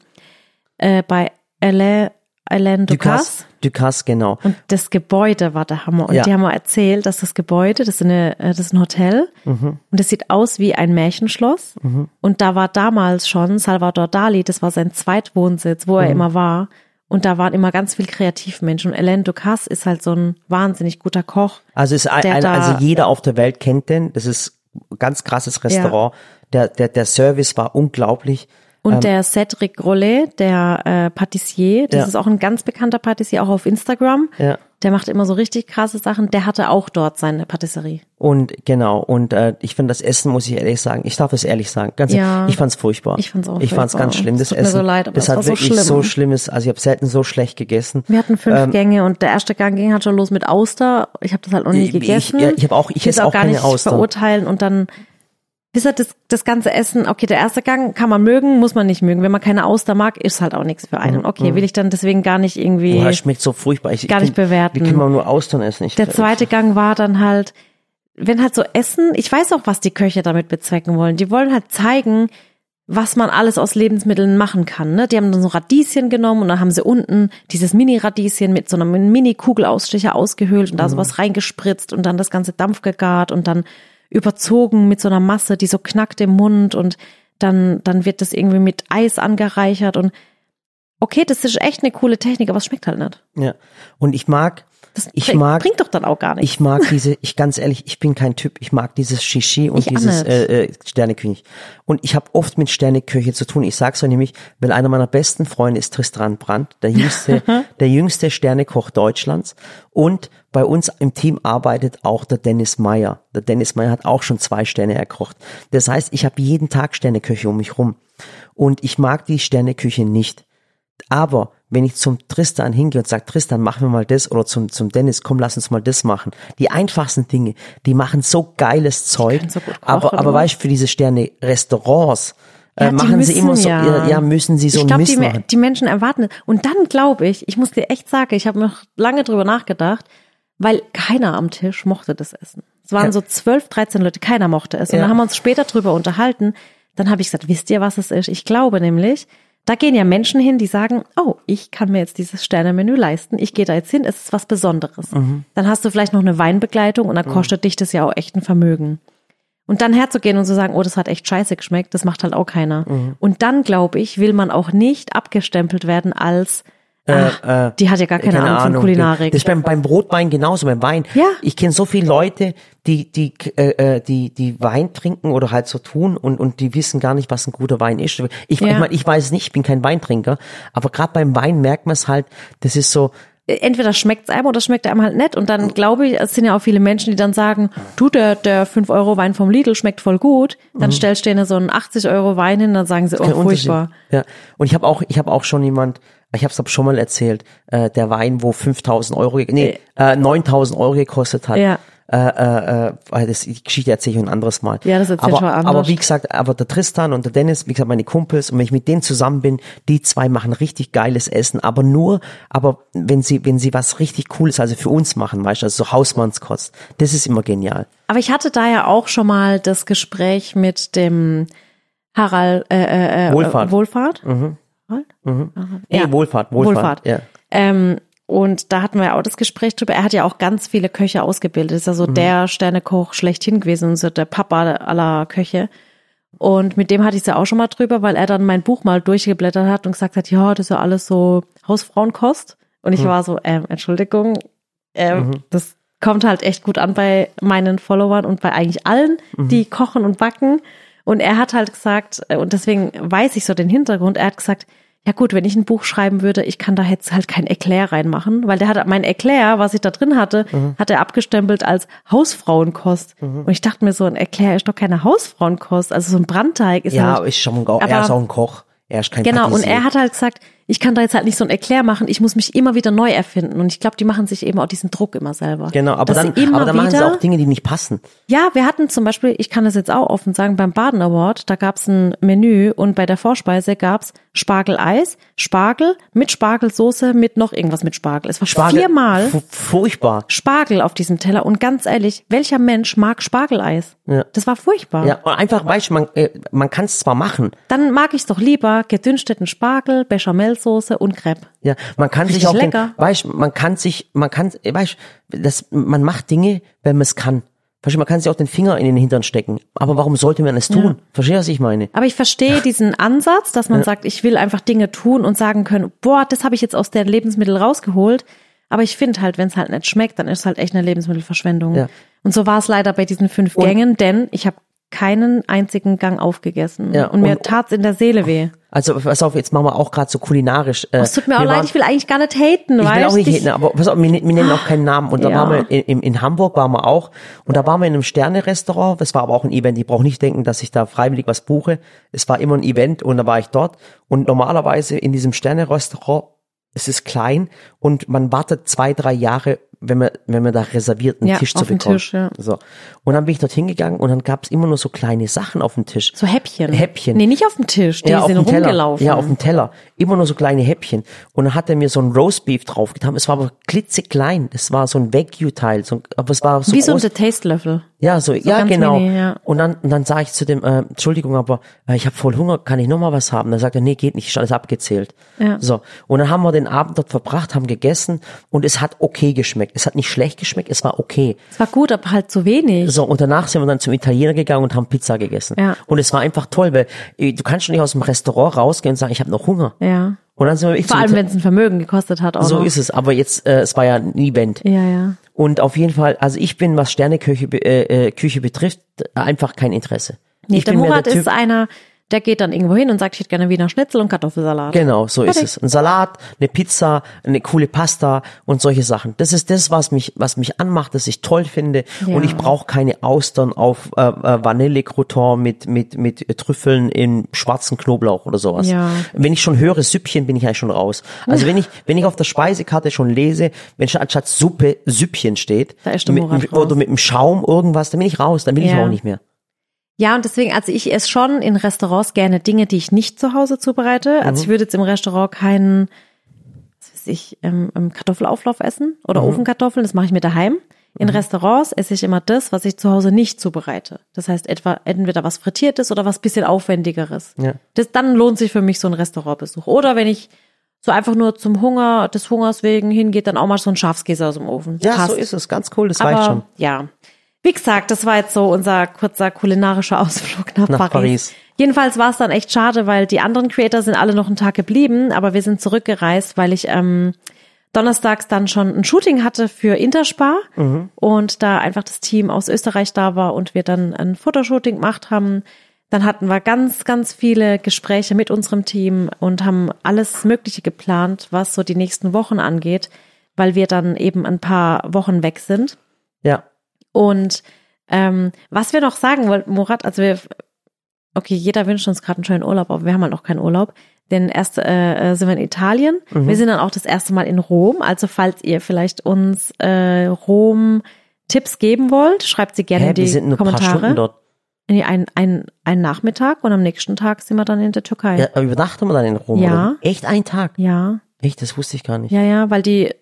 äh, bei Alain, Alain Ducasse. Ducasse, genau. Und das Gebäude war der Hammer. Und ja. die haben mir erzählt, dass das Gebäude, das ist, eine, das ist ein Hotel mhm. und das sieht aus wie ein Märchenschloss. Mhm. Und da war damals schon Salvador Dali, das war sein Zweitwohnsitz, wo mhm. er immer war. Und da waren immer ganz viel Kreativmenschen. Und Alain Ducasse ist halt so ein wahnsinnig guter Koch. Also, ist ein, ein, also jeder auf der Welt kennt den. Das ist ein ganz krasses Restaurant. Ja. Der, der, der Service war unglaublich. Und ähm, der Cédric Grolet, der äh, Patissier, das ja. ist auch ein ganz bekannter Patissier, auch auf Instagram. Ja. Der macht immer so richtig krasse Sachen. Der hatte auch dort seine Patisserie. Und genau. Und äh, ich finde, das Essen, muss ich ehrlich sagen, ich darf es ehrlich sagen, ganz ja. ich fand's furchtbar. Ich fand's auch. Ich fand's ganz schlimm. Das Essen. Tut mir so leid, aber das hat wirklich so schlimmes. Also ich habe selten so schlecht gegessen. Wir hatten fünf ähm, Gänge und der erste Gang ging halt schon los mit Auster. Ich habe das halt noch nie ich, gegessen. Ich, ich, ich habe auch, ich esse auch, auch keine Auster. Ich kann es auch gar nicht verurteilen und dann. Wisst ihr, das, das ganze Essen, okay, der erste Gang kann man mögen, muss man nicht mögen. Wenn man keine Auster mag, ist halt auch nichts für einen. Okay, will ich dann deswegen gar nicht irgendwie... Boah, schmeckt so furchtbar. Ich, gar nicht kann, bewerten. Wie kann man nur Austern essen? Ich, der zweite ich, Gang war dann halt, wenn halt so Essen, ich weiß auch, was die Köche damit bezwecken wollen. Die wollen halt zeigen, was man alles aus Lebensmitteln machen kann. Ne? Die haben dann so Radieschen genommen und dann haben sie unten dieses Mini-Radieschen mit so einem Mini-Kugelausstecher ausgehöhlt und da sowas reingespritzt und dann das ganze Dampf gegart und dann überzogen mit so einer Masse, die so knackt im Mund und dann dann wird das irgendwie mit Eis angereichert und okay, das ist echt eine coole Technik, aber es schmeckt halt nicht. Ja, und ich mag, das ich bring, mag, bringt doch dann auch gar nichts. Ich mag diese, ich ganz ehrlich, ich bin kein Typ, ich mag dieses Shishi und ich dieses äh, äh, Sternekönig. Und ich habe oft mit Sterneköche zu tun. Ich sag's euch nämlich, weil einer meiner besten Freunde ist Tristan Brandt, der jüngste, der jüngste Sternekoch Deutschlands. Und bei uns im Team arbeitet auch der Dennis Meier. Der Dennis Meier hat auch schon zwei Sterne erkocht. Das heißt, ich habe jeden Tag Sterneköche um mich rum. Und ich mag die Sterneküche nicht. Aber wenn ich zum Tristan hingehe und sage, Tristan, machen wir mal das, oder zum zum Dennis, komm, lass uns mal das machen. Die einfachsten Dinge, die machen so geiles Zeug, so kochen, aber aber weißt du, für diese Sterne Restaurants ja, äh, machen müssen, sie immer so, ja. ja müssen sie so ich glaub, ein Mist machen. Die Menschen erwarten es. Und dann glaube ich, ich muss dir echt sagen, ich habe noch lange drüber nachgedacht, weil keiner am Tisch mochte das Essen. Es waren ja. so zwölf, dreizehn Leute, keiner mochte es. Und ja. dann haben wir uns später drüber unterhalten. Dann habe ich gesagt, wisst ihr, was es ist? Ich glaube nämlich, Da gehen ja Menschen hin, die sagen, oh, ich kann mir jetzt dieses Sternemenü leisten, ich gehe da jetzt hin, es ist was Besonderes. Mhm. Dann hast du vielleicht noch eine Weinbegleitung und dann mhm. kostet dich das ja auch echt ein Vermögen. Und dann herzugehen und zu sagen, oh, das hat echt scheiße geschmeckt, das macht halt auch keiner. Mhm. Und dann, glaube ich, will man auch nicht abgestempelt werden als, ach, äh, äh, die hat ja gar keine, keine Ahnung, Ahnung von Kulinarik. Das ist beim, beim Brotwein genauso, beim Wein. Ja. Ich kenne so viele Leute, die die äh, die die Wein trinken oder halt so tun und und die wissen gar nicht, was ein guter Wein ist. Ich, ja. ich meine, ich weiß es nicht, ich bin kein Weintrinker, aber gerade beim Wein merkt man es halt, das ist so, entweder schmeckt's einem oder schmeckt einem halt nicht. Und dann glaube ich, es sind ja auch viele Menschen, die dann sagen, du, der, der fünf Euro Wein vom Lidl schmeckt voll gut. Dann mhm. stellst du denen so einen achtzig Euro Wein hin, dann sagen sie, oh, furchtbar. Ja. Und ich habe auch, ich habe auch schon jemand, ich habe es schon mal erzählt, äh, der Wein, wo fünftausend Euro, nee, äh, neuntausend Euro gekostet hat. Ja. Äh, äh, das, die Geschichte erzähle ich ein anderes Mal. Ja, das erzähle ich mal anders. Aber wie gesagt, aber der Tristan und der Dennis, wie gesagt, meine Kumpels, und wenn ich mit denen zusammen bin, die zwei machen richtig geiles Essen, aber nur, aber wenn sie, wenn sie was richtig Cooles, also für uns machen, weißt du, also so Hausmannskost, das ist immer genial. Aber ich hatte da ja auch schon mal das Gespräch mit dem Harald, äh, äh, Wohlfahrt. Wohlfahrt? Mhm. Mhm. Ja. Nee, Wohlfahrt, Wohlfahrt. Wohlfahrt. Ja. Ähm, Und da hatten wir ja auch das Gespräch drüber. Er hat ja auch ganz viele Köche ausgebildet. Ist ja so mhm. der Sternekoch schlechthin gewesen, so der Papa aller Köche. Und mit dem hatte ich es ja auch schon mal drüber, weil er dann mein Buch mal durchgeblättert hat und gesagt hat, ja, das ist ja alles so Hausfrauenkost. Und ich mhm. war so, ähm, Entschuldigung, ähm, mhm. das kommt halt echt gut an bei meinen Followern und bei eigentlich allen, mhm. die kochen und backen. Und er hat halt gesagt, und deswegen weiß ich so den Hintergrund, er hat gesagt, ja gut, wenn ich ein Buch schreiben würde, ich kann da jetzt halt kein Eclair reinmachen, weil der hat mein Eclair, was ich da drin hatte, mhm. hat er abgestempelt als Hausfrauenkost. Mhm. Und ich dachte mir so, ein Eclair ist doch keine Hausfrauenkost, also so ein Brandteig ist ja, ja nicht, ist schon, aber er ist auch ein Koch, er ist kein Genau, Patissier. Und er hat halt gesagt, ich kann da jetzt halt nicht so ein Eclair machen, ich muss mich immer wieder neu erfinden. Und ich glaube, die machen sich eben auch diesen Druck immer selber. Genau, aber dann, aber dann machen sie auch Dinge, die nicht passen. Ja, wir hatten zum Beispiel, ich kann das jetzt auch offen sagen, beim Baden Award, da gab's ein Menü und bei der Vorspeise gab's Spargeleis, Spargel mit Spargelsoße, mit noch irgendwas mit Spargel. Es war Spargel, viermal fu- furchtbar. Spargel auf diesem Teller. Und ganz ehrlich, welcher Mensch mag Spargeleis? Ja. Das war furchtbar. Ja, und einfach, weißt du, man, man kann es zwar machen. Dann mag ich es doch lieber gedünsteten Spargel, Bechamel, Soße und Crepe. Ja, man kann Richtig sich auch, lecker. Den, weißt, man kann sich, man kann, weißt, das, man macht Dinge, wenn man es kann. Verstehst du, man kann sich auch den Finger in den Hintern stecken. Aber warum sollte man es tun? Ja. Verstehst du, was ich meine? Aber ich verstehe Ach. diesen Ansatz, dass man ja. sagt, ich will einfach Dinge tun und sagen können, boah, das habe ich jetzt aus den Lebensmitteln rausgeholt. Aber ich finde halt, wenn es halt nicht schmeckt, dann ist es halt echt eine Lebensmittelverschwendung. Ja. Und so war es leider bei diesen fünf und, Gängen, denn ich habe keinen einzigen Gang aufgegessen. Ja, und mir und, tat's in der Seele weh. Also pass auf, jetzt machen wir auch gerade so kulinarisch. Äh, es tut mir auch leid, waren, ich will eigentlich gar nicht haten. Ich weißt? will auch nicht ich, haten, aber pass auf, wir, wir nennen auch keinen Namen. Und da ja. waren wir in, in Hamburg, waren wir auch. Und da waren wir in einem Sterne-Restaurant. Das war aber auch ein Event. Ich brauche nicht denken, dass ich da freiwillig was buche. Es war immer ein Event und da war ich dort. Und normalerweise in diesem Sterne-Restaurant, es ist klein und man wartet zwei, drei Jahre, wenn man, wenn man da reserviert, einen ja, Tisch zu bekommen. Den Tisch, ja. So. Und dann bin ich dort hingegangen und dann gab es immer nur so kleine Sachen auf dem Tisch. So Häppchen. Häppchen. Nee, nicht auf dem Tisch, die ja, sind rumgelaufen. Teller. Ja, auf dem Teller. Immer nur so kleine Häppchen. Und dann hat er mir so ein Roastbeef draufgetan. Es war aber klitzeklein. Es war so ein Wagyu-Teil. So, aber es war so Wie groß. so ein Tastelöffel. Ja, so, so ja, genau. Mini, ja. Und dann, und dann sage ich zu dem, äh, Entschuldigung, aber äh, ich habe voll Hunger, kann ich noch mal was haben? Dann sagt er, nee, geht nicht, ist alles abgezählt. Ja. So. Und dann haben wir den Abend dort verbracht, haben gegessen und es hat okay geschmeckt. Es hat nicht schlecht geschmeckt, es war okay. Es war gut, aber halt zu wenig. So, und danach sind wir dann zum Italiener gegangen und haben Pizza gegessen. Ja. Und es war einfach toll, weil äh, du kannst schon nicht aus dem Restaurant rausgehen und sagen, ich habe noch Hunger. Ja. Und dann sind wir Vor allem, wenn es ein Vermögen gekostet hat. Auch so noch. Ist es, aber jetzt, äh, es war ja ein Event. Ja, ja. Und auf jeden Fall, also ich bin, was Sterneküche äh, Küche betrifft, einfach kein Interesse. Nee, ich der bin Murat der ist einer, der geht dann irgendwo hin und sagt, ich hätte gerne Wiener Schnitzel und Kartoffelsalat. Genau, so Fertig. ist es. Ein Salat, eine Pizza, eine coole Pasta und solche Sachen. Das ist das, was mich was mich anmacht, das ich toll finde. Ja. Und ich brauche keine Austern auf äh, Vanille-Crouton mit mit mit Trüffeln in schwarzen Knoblauch oder sowas. Ja. Wenn ich schon höre Süppchen, bin ich eigentlich schon raus. Also wenn ich wenn ich auf der Speisekarte schon lese, wenn statt Suppe Süppchen steht, da ist der Murat mit, raus. Oder mit dem Schaum irgendwas, dann bin ich raus, dann bin ja. ich auch nicht mehr. Ja, und deswegen, also ich esse schon in Restaurants gerne Dinge, die ich nicht zu Hause zubereite. Mhm. Also ich würde jetzt im Restaurant keinen, was weiß ich, ähm, Kartoffelauflauf essen oder mhm. Ofenkartoffeln, das mache ich mir daheim. In mhm. Restaurants esse ich immer das, was ich zu Hause nicht zubereite. Das heißt etwa entweder was Frittiertes oder was bisschen Aufwendigeres. Ja. Das, dann lohnt sich für mich so ein Restaurantbesuch. Oder wenn ich so einfach nur zum Hunger, des Hungers wegen hingeht, dann auch mal so ein Schafskäse aus dem Ofen. Ja, passt. So ist es. Ganz cool, das reicht schon. Ja, wie gesagt, das war jetzt so unser kurzer kulinarischer Ausflug nach, nach Paris. Paris. Jedenfalls war es dann echt schade, weil die anderen Creator sind alle noch einen Tag geblieben, aber wir sind zurückgereist, weil ich ähm, donnerstags dann schon ein Shooting hatte für Interspar mhm. und da einfach das Team aus Österreich da war und wir dann ein Fotoshooting gemacht haben. Dann hatten wir ganz, ganz viele Gespräche mit unserem Team und haben alles Mögliche geplant, was so die nächsten Wochen angeht, weil wir dann eben ein paar Wochen weg sind. Ja. Und ähm, was wir noch sagen wollten, Murat, also wir, okay, jeder wünscht uns gerade einen schönen Urlaub, aber wir haben halt noch keinen Urlaub, denn erst äh, sind wir in Italien, mhm. wir sind dann auch das erste Mal in Rom, also falls ihr vielleicht uns äh, Rom-Tipps geben wollt, schreibt sie gerne Hä, in die wir sind nur Kommentare. Ein paar Stunden dort. Nee, ein, ein, ein Nachmittag und am nächsten Tag sind wir dann in der Türkei. Ja, aber übernachten wir dann in Rom? Ja. Oder? Echt einen Tag? Ja. Echt, das wusste ich gar nicht. Ja, ja, weil die,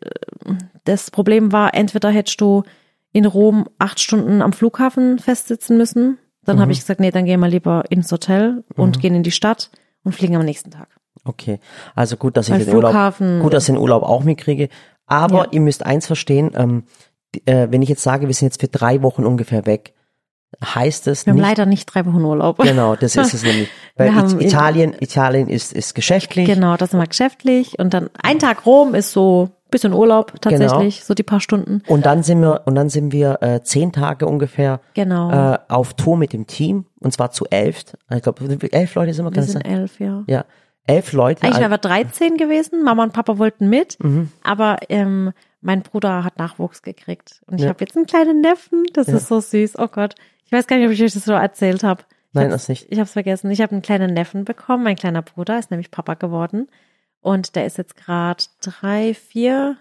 das Problem war, entweder hättest du in Rom acht Stunden am Flughafen festsitzen müssen. Dann mhm. habe ich gesagt, nee, dann gehen wir lieber ins Hotel und mhm. gehen in die Stadt und fliegen am nächsten Tag. Okay, also gut, dass weil ich den Flughafen, Urlaub, gut, dass ich den Urlaub auch mitkriege. Aber ja. Ihr müsst eins verstehen, ähm, äh, wenn ich jetzt sage, wir sind jetzt für drei Wochen ungefähr weg, heißt es wir nicht. Wir haben leider nicht drei Wochen Urlaub. Genau, das ist es nämlich. Weil Italien, Italien ist, ist geschäftlich. Genau, das sind wir geschäftlich. Und dann ein Tag Rom ist so ein bisschen Urlaub tatsächlich, genau. So die paar Stunden. Und dann sind wir, und dann sind wir äh, zehn Tage ungefähr genau. äh, auf Tour mit dem Team. Und zwar zu elf. Ich glaube, elf Leute sind wir. Wir sind elf, ja. Ja, elf Leute. Eigentlich wären wir dreizehn gewesen. Mama und Papa wollten mit. Mhm. Aber ähm, mein Bruder hat Nachwuchs gekriegt. Und ich ja. habe jetzt einen kleinen Neffen. Das ja. ist so süß. Oh Gott. Ich weiß gar nicht, ob ich euch das so erzählt habe. Nein, das nicht. Ich habe es vergessen. Ich habe einen kleinen Neffen bekommen. Mein kleiner Bruder ist nämlich Papa geworden. Und der ist jetzt gerade drei, vier,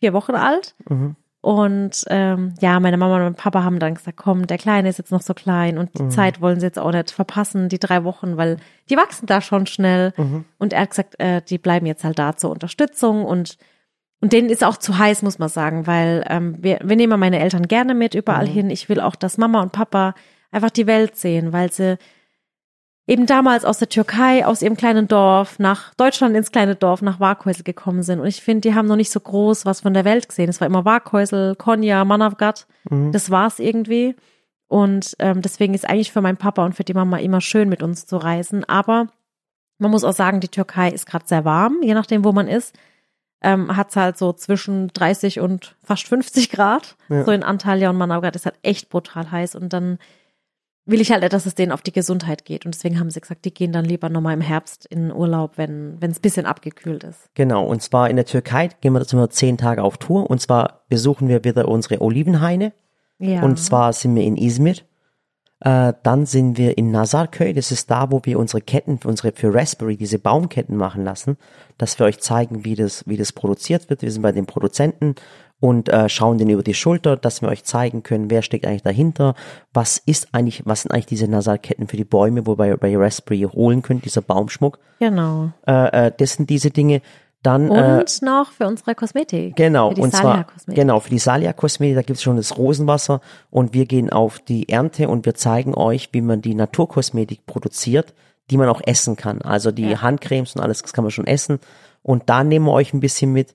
vier Wochen alt. Mhm. Und ähm, ja, meine Mama und mein Papa haben dann gesagt, komm, der Kleine ist jetzt noch so klein. Und die mhm. Zeit wollen sie jetzt auch nicht verpassen, die drei Wochen, weil die wachsen da schon schnell. Mhm. Und er hat gesagt, äh, die bleiben jetzt halt da zur Unterstützung. Und Und denen ist auch zu heiß, muss man sagen, weil ähm, wir, wir nehmen meine Eltern gerne mit überall mhm. hin. Ich will auch, dass Mama und Papa einfach die Welt sehen, weil sie eben damals aus der Türkei, aus ihrem kleinen Dorf, nach Deutschland ins kleine Dorf, nach Waghäusel gekommen sind. Und ich finde, die haben noch nicht so groß was von der Welt gesehen. Es war immer Waghäusel, Konya, Manavgat, mhm. das war's irgendwie. Und ähm, deswegen ist eigentlich für meinen Papa und für die Mama immer schön, mit uns zu reisen. Aber man muss auch sagen, die Türkei ist gerade sehr warm, je nachdem, wo man ist. Ähm, hat es halt so zwischen dreißig und fast fünfzig Grad. Ja. So in Antalya und Manavgat ist halt echt brutal heiß. Und dann will ich halt, dass es denen auf die Gesundheit geht. Und deswegen haben sie gesagt, die gehen dann lieber nochmal im Herbst in Urlaub, wenn es ein bisschen abgekühlt ist. Genau, und zwar in der Türkei gehen wir immer zehn Tage auf Tour. Und zwar besuchen wir wieder unsere Olivenhaine. Ja. Und zwar sind wir in Izmir. Äh, dann sind wir in Nazarköy, das ist da, wo wir unsere Ketten, unsere für Raspberry, diese Baumketten machen lassen, dass wir euch zeigen, wie das, wie das produziert wird. Wir sind bei den Produzenten und äh, schauen denen über die Schulter, dass wir euch zeigen können, wer steckt eigentlich dahinter, was ist eigentlich, was sind eigentlich diese Nazarketten für die Bäume, wo ihr bei Raspberry holen könnt, dieser Baumschmuck. Genau. Äh, äh, das sind diese Dinge. Dann, und äh, noch für unsere Kosmetik. Genau, und zwar, genau, für die Salia-Kosmetik, da gibt es schon das Rosenwasser und wir gehen auf die Ernte und wir zeigen euch, wie man die Naturkosmetik produziert, die man auch essen kann. Also die ja. Handcremes und alles, das kann man schon essen. Und da nehmen wir euch ein bisschen mit.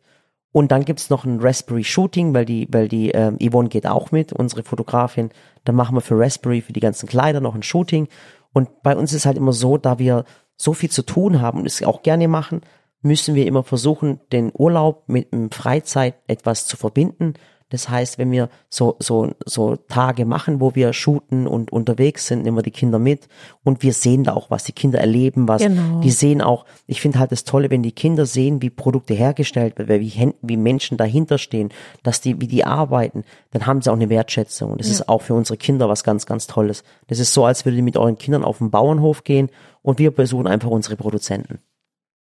Und dann gibt's noch ein Raspberry-Shooting, weil die, weil die äh, Yvonne geht auch mit, unsere Fotografin. Dann machen wir für Raspberry, für die ganzen Kleider noch ein Shooting. Und bei uns ist halt immer so, da wir so viel zu tun haben und es auch gerne machen, müssen wir immer versuchen, den Urlaub mit dem Freizeit etwas zu verbinden. Das heißt, wenn wir so, so, so Tage machen, wo wir shooten und unterwegs sind, nehmen wir die Kinder mit und wir sehen da auch was, die Kinder erleben was, genau. Die sehen auch, ich finde halt das Tolle, wenn die Kinder sehen, wie Produkte hergestellt werden, wie, wie Menschen dahinter stehen, dass die, wie die arbeiten, dann haben sie auch eine Wertschätzung und das ja. ist auch für unsere Kinder was ganz, ganz Tolles. Das ist so, als würdet ihr mit euren Kindern auf den Bauernhof gehen und wir besuchen einfach unsere Produzenten.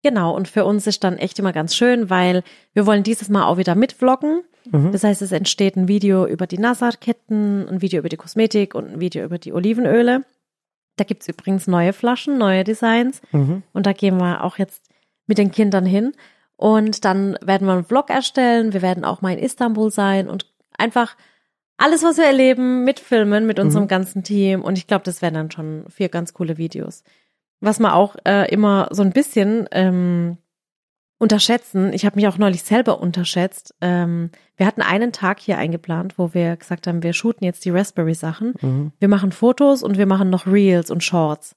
Genau, und für uns ist dann echt immer ganz schön, weil wir wollen dieses Mal auch wieder mitvloggen. Mhm. Das heißt, es entsteht ein Video über die Nazar-Ketten, ein Video über die Kosmetik und ein Video über die Olivenöle. Da gibt es übrigens neue Flaschen, neue Designs. Mhm. Und da gehen wir auch jetzt mit den Kindern hin. Und dann werden wir einen Vlog erstellen. Wir werden auch mal in Istanbul sein und einfach alles, was wir erleben, mit Filmen, mit unserem mhm. ganzen Team. Und ich glaube, das wären dann schon vier ganz coole Videos. Was man auch äh, immer so ein bisschen ähm, unterschätzen, ich habe mich auch neulich selber unterschätzt. Ähm, wir hatten einen Tag hier eingeplant, wo wir gesagt haben, wir shooten jetzt die Raspberry-Sachen. Mhm. Wir machen Fotos und wir machen noch Reels und Shorts.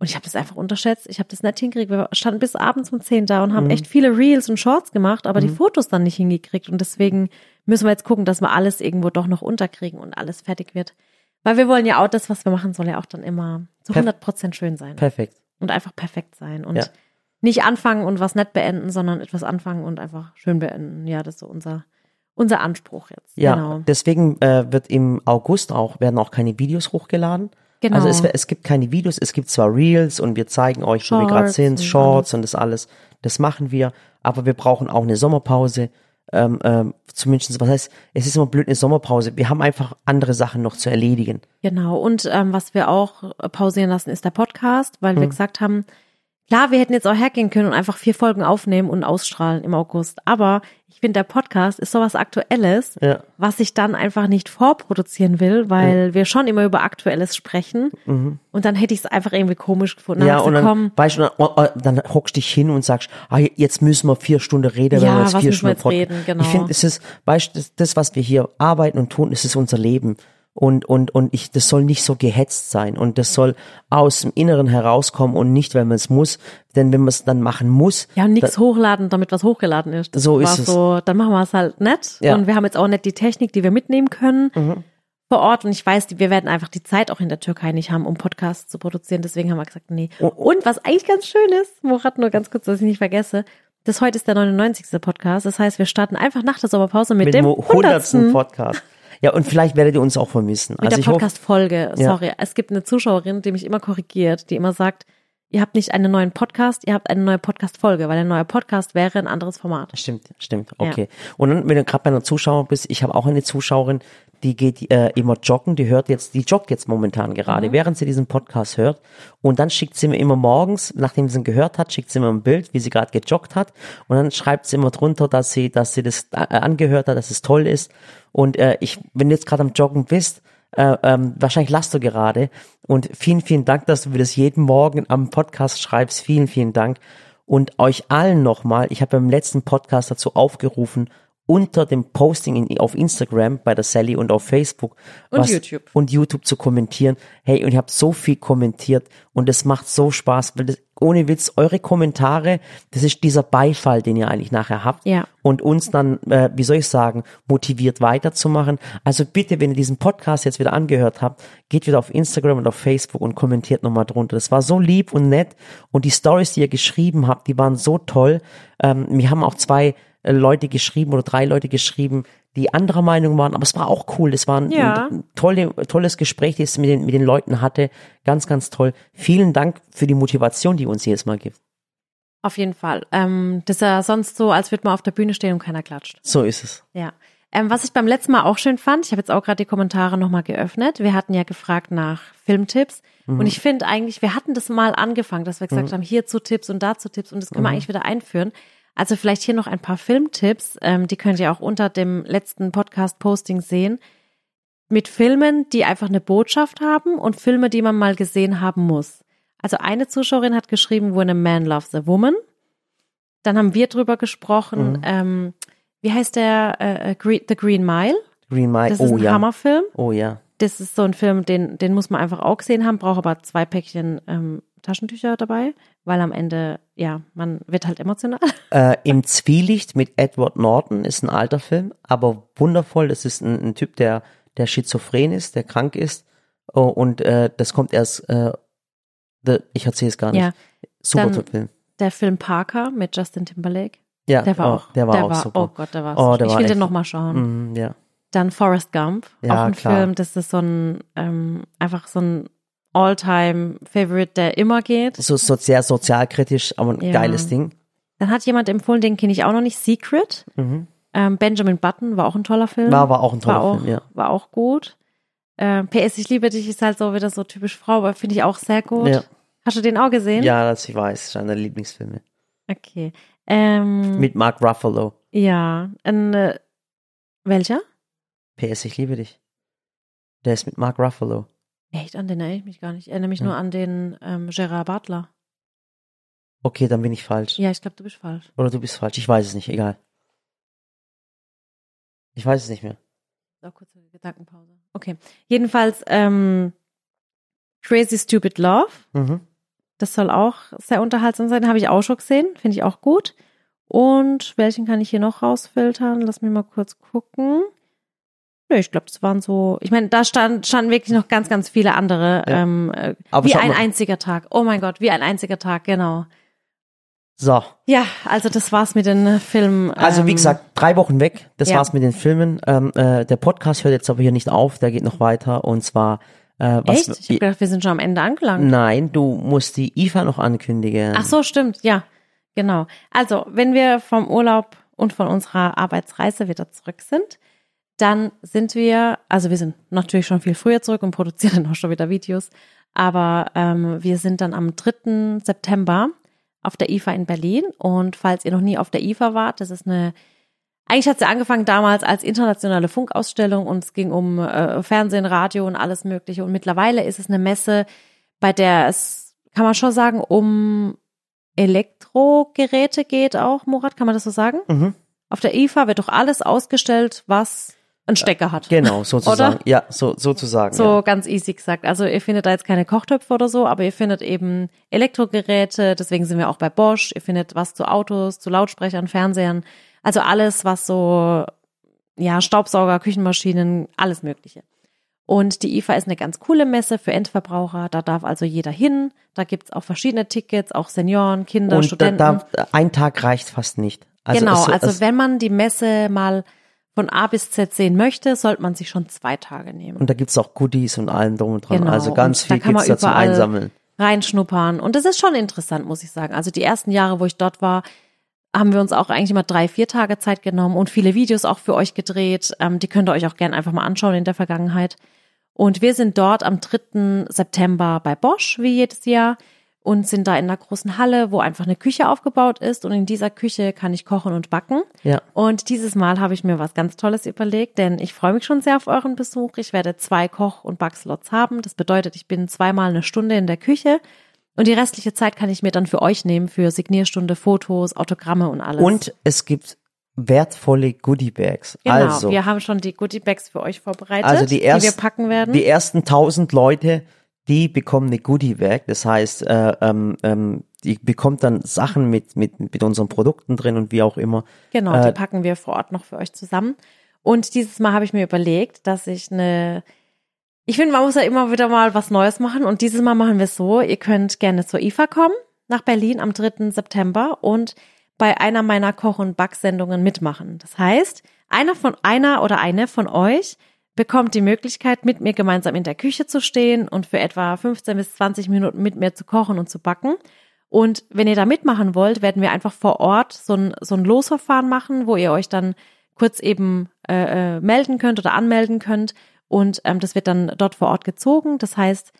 Und ich habe das einfach unterschätzt. Ich habe das nicht hingekriegt. Wir standen bis abends um zehn da und haben mhm. echt viele Reels und Shorts gemacht, aber mhm. die Fotos dann nicht hingekriegt. Und deswegen müssen wir jetzt gucken, dass wir alles irgendwo doch noch unterkriegen und alles fertig wird. Weil wir wollen ja auch, das, was wir machen, soll ja auch dann immer zu hundert Prozent schön sein. Perfekt. Und einfach perfekt sein. Und ja. nicht anfangen und was nicht beenden, sondern etwas anfangen und einfach schön beenden. Ja, das ist so unser, unser Anspruch jetzt. Ja, genau. Deswegen äh, wird im August auch, werden auch keine Videos hochgeladen. Genau. Also es, es gibt keine Videos, es gibt zwar Reels und wir zeigen euch, wo wir gerade sind, Shorts und das alles, das machen wir, aber wir brauchen auch eine Sommerpause, ähm, ähm, zumindest, was heißt, es ist immer blöd, eine Sommerpause, wir haben einfach andere Sachen noch zu erledigen. Genau, und ähm, was wir auch pausieren lassen, ist der Podcast, weil wir mhm. gesagt haben, klar, wir hätten jetzt auch hergehen können und einfach vier Folgen aufnehmen und ausstrahlen im August, aber ich finde, der Podcast ist sowas Aktuelles, ja. was ich dann einfach nicht vorproduzieren will, weil ja. wir schon immer über Aktuelles sprechen mhm. und dann hätte ich es einfach irgendwie komisch gefunden. Dann ja, und dann, komm, weißt du, dann, dann hockst dich hin und sagst, ah, jetzt müssen wir vier Stunden reden, ja, wenn wir jetzt vier Stunden wir jetzt reden, genau. Ich finde, es ist, weißt du, das, was wir hier arbeiten und tun, es ist unser Leben. Und, und, und ich, das soll nicht so gehetzt sein und das soll aus dem Inneren herauskommen und nicht, wenn man es muss, denn wenn man es dann machen muss. Ja, und nichts hochladen, damit was hochgeladen ist. Das so ist es. So, dann machen wir es halt nicht ja. und wir haben jetzt auch nicht die Technik, die wir mitnehmen können mhm. vor Ort und ich weiß, wir werden einfach die Zeit auch in der Türkei nicht haben, um Podcasts zu produzieren, deswegen haben wir gesagt, nee. Oh, oh. Und was eigentlich ganz schön ist, Murat, nur ganz kurz, dass ich nicht vergesse, das heute ist der neunundneunzigste Podcast, das heißt, wir starten einfach nach der Sommerpause mit, mit dem hundertsten Podcast. Ja, und vielleicht werdet ihr uns auch vermissen. Mit also der Podcast-Folge, sorry. Ja. Es gibt eine Zuschauerin, die mich immer korrigiert, die immer sagt, ihr habt nicht einen neuen Podcast, ihr habt eine neue Podcast-Folge, weil ein neuer Podcast wäre ein anderes Format. Stimmt, stimmt, okay. Ja. Und dann, wenn du gerade bei einer Zuschauerin bist, ich habe auch eine Zuschauerin, die geht äh, immer joggen, die hört jetzt, die joggt jetzt momentan gerade, mhm. während sie diesen Podcast hört. Und dann schickt sie mir immer morgens, nachdem sie ihn gehört hat, schickt sie mir ein Bild, wie sie gerade gejoggt hat. Und dann schreibt sie immer drunter, dass sie, dass sie das äh, angehört hat, dass es toll ist. Und äh, ich, wenn du jetzt gerade am Joggen bist, Äh, ähm, wahrscheinlich lachst du gerade und vielen, vielen Dank, dass du mir das jeden Morgen am Podcast schreibst, vielen, vielen Dank und euch allen nochmal, ich habe beim letzten Podcast dazu aufgerufen, unter dem Posting in, auf Instagram bei der Sally und auf Facebook und, was, YouTube. und YouTube zu kommentieren, hey, und ich habe so viel kommentiert und es macht so Spaß, weil das, ohne Witz, eure Kommentare, das ist dieser Beifall, den ihr eigentlich nachher habt ja. und uns dann, äh, wie soll ich sagen, motiviert weiterzumachen. Also bitte, wenn ihr diesen Podcast jetzt wieder angehört habt, geht wieder auf Instagram und auf Facebook und kommentiert nochmal drunter. Das war so lieb und nett und die Stories, die ihr geschrieben habt, die waren so toll. Ähm, wir haben auch zwei Leute geschrieben oder drei Leute geschrieben, die anderer Meinung waren, aber es war auch cool. Es war ein, ja. ein tolle, tolles Gespräch, das ich mit den, mit den Leuten hatte. Ganz, ganz toll. Vielen Dank für die Motivation, die ihr uns jedes Mal gibt. Auf jeden Fall. Ähm, das ist ja sonst so, als würde man auf der Bühne stehen und keiner klatscht. So ist es. Ja. Ähm, was ich beim letzten Mal auch schön fand, ich habe jetzt auch gerade die Kommentare nochmal geöffnet. Wir hatten ja gefragt nach Filmtipps. Mhm. Und ich finde eigentlich, wir hatten das mal angefangen, dass wir gesagt mhm. haben, hierzu Tipps und dazu Tipps und das können mhm. wir eigentlich wieder einführen. Also vielleicht hier noch ein paar Filmtipps, ähm, die könnt ihr auch unter dem letzten Podcast-Posting sehen, mit Filmen, die einfach eine Botschaft haben und Filme, die man mal gesehen haben muss. Also eine Zuschauerin hat geschrieben, When a Man Loves a Woman. Dann haben wir drüber gesprochen, mhm. ähm, wie heißt der, äh, The Green Mile. Green Mile, das ist oh, ein ja. Hammerfilm. Oh ja. Das ist so ein Film, den, den muss man einfach auch gesehen haben, braucht aber zwei Päckchen ähm, Taschentücher dabei, weil am Ende, ja, man wird halt emotional. Äh, Im Zwielicht mit Edward Norton ist ein alter Film, aber wundervoll. Das ist ein, ein Typ, der, der schizophren ist, der krank ist und äh, das kommt erst, äh, the, ich erzähle es gar nicht. Ja. Super Dann Film. Der Film Parker mit Justin Timberlake. Ja, der war oh, auch, der war der auch war, super. Oh Gott, der war oh, der Ich war will echt, den nochmal schauen. Mm, ja. Dann Forrest Gump, ja, auch ein klar. Film, das ist so ein, ähm, einfach so ein All-Time-Favorite, der immer geht. So sehr sozialkritisch, aber ein ja. geiles Ding. Dann hat jemand empfohlen, den kenne ich auch noch nicht, Secret. Mhm. Ähm, Benjamin Button war auch ein toller Film. War, war auch ein toller war Film, auch, ja. War auch gut. Ähm, P S Ich liebe dich ist halt so wieder so typisch Frau, aber finde ich auch sehr gut. Ja. Hast du den auch gesehen? Ja, das ich weiß, ist einer der Lieblingsfilme. Okay. Ähm, Mit Mark Ruffalo. Ja. Äh, welcher? P S Ich liebe dich. Der ist mit Mark Ruffalo. Echt? An den erinnere ich mich gar nicht. Ich erinnere mich ja. nur an den ähm, Gerard Butler. Okay, dann bin ich falsch. Ja, ich glaube, du bist falsch. Oder du bist falsch. Ich weiß es nicht. Egal. Ich weiß es nicht mehr. Auch kurze Gedankenpause. Okay. Jedenfalls ähm, Crazy Stupid Love. Mhm. Das soll auch sehr unterhaltsam sein. Habe ich auch schon gesehen. Finde ich auch gut. Und welchen kann ich hier noch rausfiltern? Lass mich mal kurz gucken. Nö, ich glaube, das waren so, ich meine, da stand, standen wirklich noch ganz, ganz viele andere. Ja. Ähm, äh, wie ein mal. einziger Tag. Oh mein Gott, wie ein einziger Tag, genau. So. Ja, also das war's mit den Filmen. Ähm, also wie gesagt, drei Wochen weg, das ja. war's mit den Filmen. Ähm, äh, der Podcast hört jetzt aber hier nicht auf, der geht noch weiter und zwar... Äh, was, Echt? Ich hab gedacht, wir sind schon am Ende angelangt. Nein, du musst die I F A noch ankündigen. Ach so, stimmt, ja, genau. Also, wenn wir vom Urlaub und von unserer Arbeitsreise wieder zurück sind, dann sind wir, also wir sind natürlich schon viel früher zurück und produzieren auch schon wieder Videos, aber ähm, wir sind dann am dritten September auf der I F A in Berlin und falls ihr noch nie auf der I F A wart, das ist eine, eigentlich hat sie angefangen damals als internationale Funkausstellung und es ging um äh, Fernsehen, Radio und alles Mögliche und mittlerweile ist es eine Messe, bei der es, kann man schon sagen, um Elektrogeräte geht auch, Murat, kann man das so sagen? Mhm. Auf der I F A wird doch alles ausgestellt, was einen Stecker hat. Genau, sozusagen. Oder? Ja, so, sozusagen. So ja. Ganz easy gesagt. Also ihr findet da jetzt keine Kochtöpfe oder so, aber ihr findet eben Elektrogeräte, deswegen sind wir auch bei Bosch. Ihr findet was zu Autos, zu Lautsprechern, Fernsehern. Also alles, was so, ja, Staubsauger, Küchenmaschinen, alles Mögliche. Und die I F A ist eine ganz coole Messe für Endverbraucher. Da darf also jeder hin. Da gibt's auch verschiedene Tickets, auch Senioren, Kinder, und Studenten. Da, da, ein Tag reicht fast nicht. Also genau, es, also es, wenn man die Messe mal von A bis Z sehen möchte, sollte man sich schon zwei Tage nehmen. Und da gibt's auch Goodies und allem drum und dran. Genau, also ganz viel gibt's da zum Einsammeln. Reinschnuppern. Und das ist schon interessant, muss ich sagen. Also die ersten Jahre, wo ich dort war, haben wir uns auch eigentlich immer drei, vier Tage Zeit genommen und viele Videos auch für euch gedreht. Ähm, die könnt ihr euch auch gerne einfach mal anschauen in der Vergangenheit. Und wir sind dort am dritten September bei Bosch, wie jedes Jahr. Und sind da in einer großen Halle, wo einfach eine Küche aufgebaut ist. Und in dieser Küche kann ich kochen und backen. Ja. Und dieses Mal habe ich mir was ganz Tolles überlegt, denn ich freue mich schon sehr auf euren Besuch. Ich werde zwei Koch- und Backslots haben. Das bedeutet, ich bin zweimal eine Stunde in der Küche. Und die restliche Zeit kann ich mir dann für euch nehmen, für Signierstunde, Fotos, Autogramme und alles. Und es gibt wertvolle Goodiebags. Genau, also, wir haben schon die Goodiebags für euch vorbereitet, also die, erst, die wir packen werden. Die ersten tausend Leute... Die bekommen eine Goodie-Bag, das heißt, äh, ähm, ähm, die bekommt dann Sachen mit mit mit unseren Produkten drin und wie auch immer. Genau, äh, die packen wir vor Ort noch für euch zusammen. Und dieses Mal habe ich mir überlegt, dass ich eine, ich finde, man muss ja immer wieder mal was Neues machen. Und dieses Mal machen wir es so, ihr könnt gerne zur I F A kommen, nach Berlin am dritten September und bei einer meiner Koch- und Backsendungen mitmachen. Das heißt, einer von einer oder eine von euch bekommt die Möglichkeit, mit mir gemeinsam in der Küche zu stehen und für etwa fünfzehn bis zwanzig Minuten mit mir zu kochen und zu backen. Und wenn ihr da mitmachen wollt, werden wir einfach vor Ort so ein, so ein Losverfahren machen, wo ihr euch dann kurz eben äh, melden könnt oder anmelden könnt. Und ähm, das wird dann dort vor Ort gezogen. Das heißt,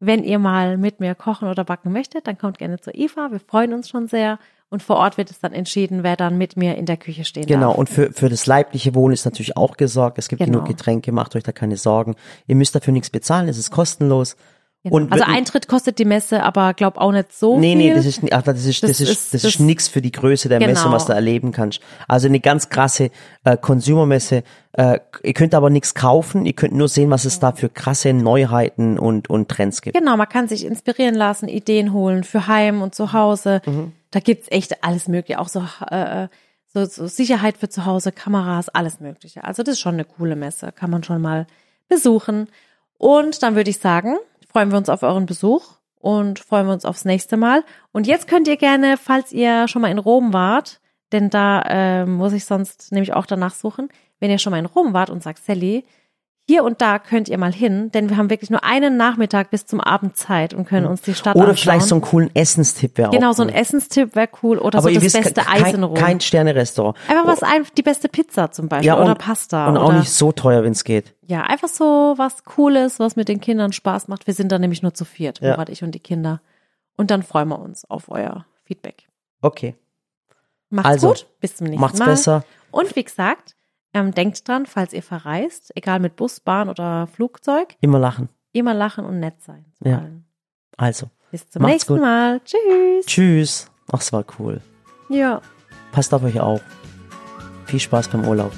wenn ihr mal mit mir kochen oder backen möchtet, dann kommt gerne zur I F A. Wir freuen uns schon sehr. Und vor Ort wird es dann entschieden, wer dann mit mir in der Küche stehen darf. Genau, und für, für das leibliche Wohl ist natürlich auch gesorgt. Es gibt genau. genug Getränke, macht euch da keine Sorgen. Ihr müsst dafür nichts bezahlen, es ist kostenlos. Genau. Und also Eintritt kostet die Messe, aber glaub auch nicht so nee, viel. Nee, nee, das ist, ach, das ist, das, das ist, das, das ist nichts für die Größe der genau. Messe, was du erleben kannst. Also eine ganz krasse äh, Consumer-Messe. Äh, ihr könnt aber nichts kaufen, ihr könnt nur sehen, was es da für krasse Neuheiten und, und Trends gibt. Genau, man kann sich inspirieren lassen, Ideen holen für Heim und zu Hause. Mhm. Da gibt's echt alles Mögliche, auch so, äh, so, so Sicherheit für zu Hause, Kameras, alles Mögliche. Also das ist schon eine coole Messe, kann man schon mal besuchen. Und dann würde ich sagen, freuen wir uns auf euren Besuch und freuen wir uns aufs nächste Mal. Und jetzt könnt ihr gerne, falls ihr schon mal in Rom wart, denn da äh, muss ich sonst nämlich auch danach suchen, wenn ihr schon mal in Rom wart und sagt, Sally, hier und da könnt ihr mal hin, denn wir haben wirklich nur einen Nachmittag bis zum Abend Zeit und können uns die Stadt anschauen. Oder vielleicht so einen coolen Essenstipp wäre auch cool. Genau, so ein Essenstipp wäre cool oder so das beste Eis in Rom. Kein, kein Sterne-Restaurant. Einfach was, einfach die beste Pizza zum Beispiel oder Pasta. Und auch nicht so teuer, wenn es geht. Ja, einfach so was Cooles, was mit den Kindern Spaß macht. Wir sind da nämlich nur zu viert, Murat, ich und die Kinder. Und dann freuen wir uns auf euer Feedback. Okay. Macht's gut, bis zum nächsten Mal. Macht's besser. Und wie gesagt, Ähm, denkt dran, falls ihr verreist, egal mit Bus, Bahn oder Flugzeug. Immer lachen. Immer lachen und nett sein. Ja. Allen. Also. Bis zum nächsten gut. Mal. Tschüss. Tschüss. Ach, es war cool. Ja. Passt auf euch auf. Viel Spaß beim Urlaub.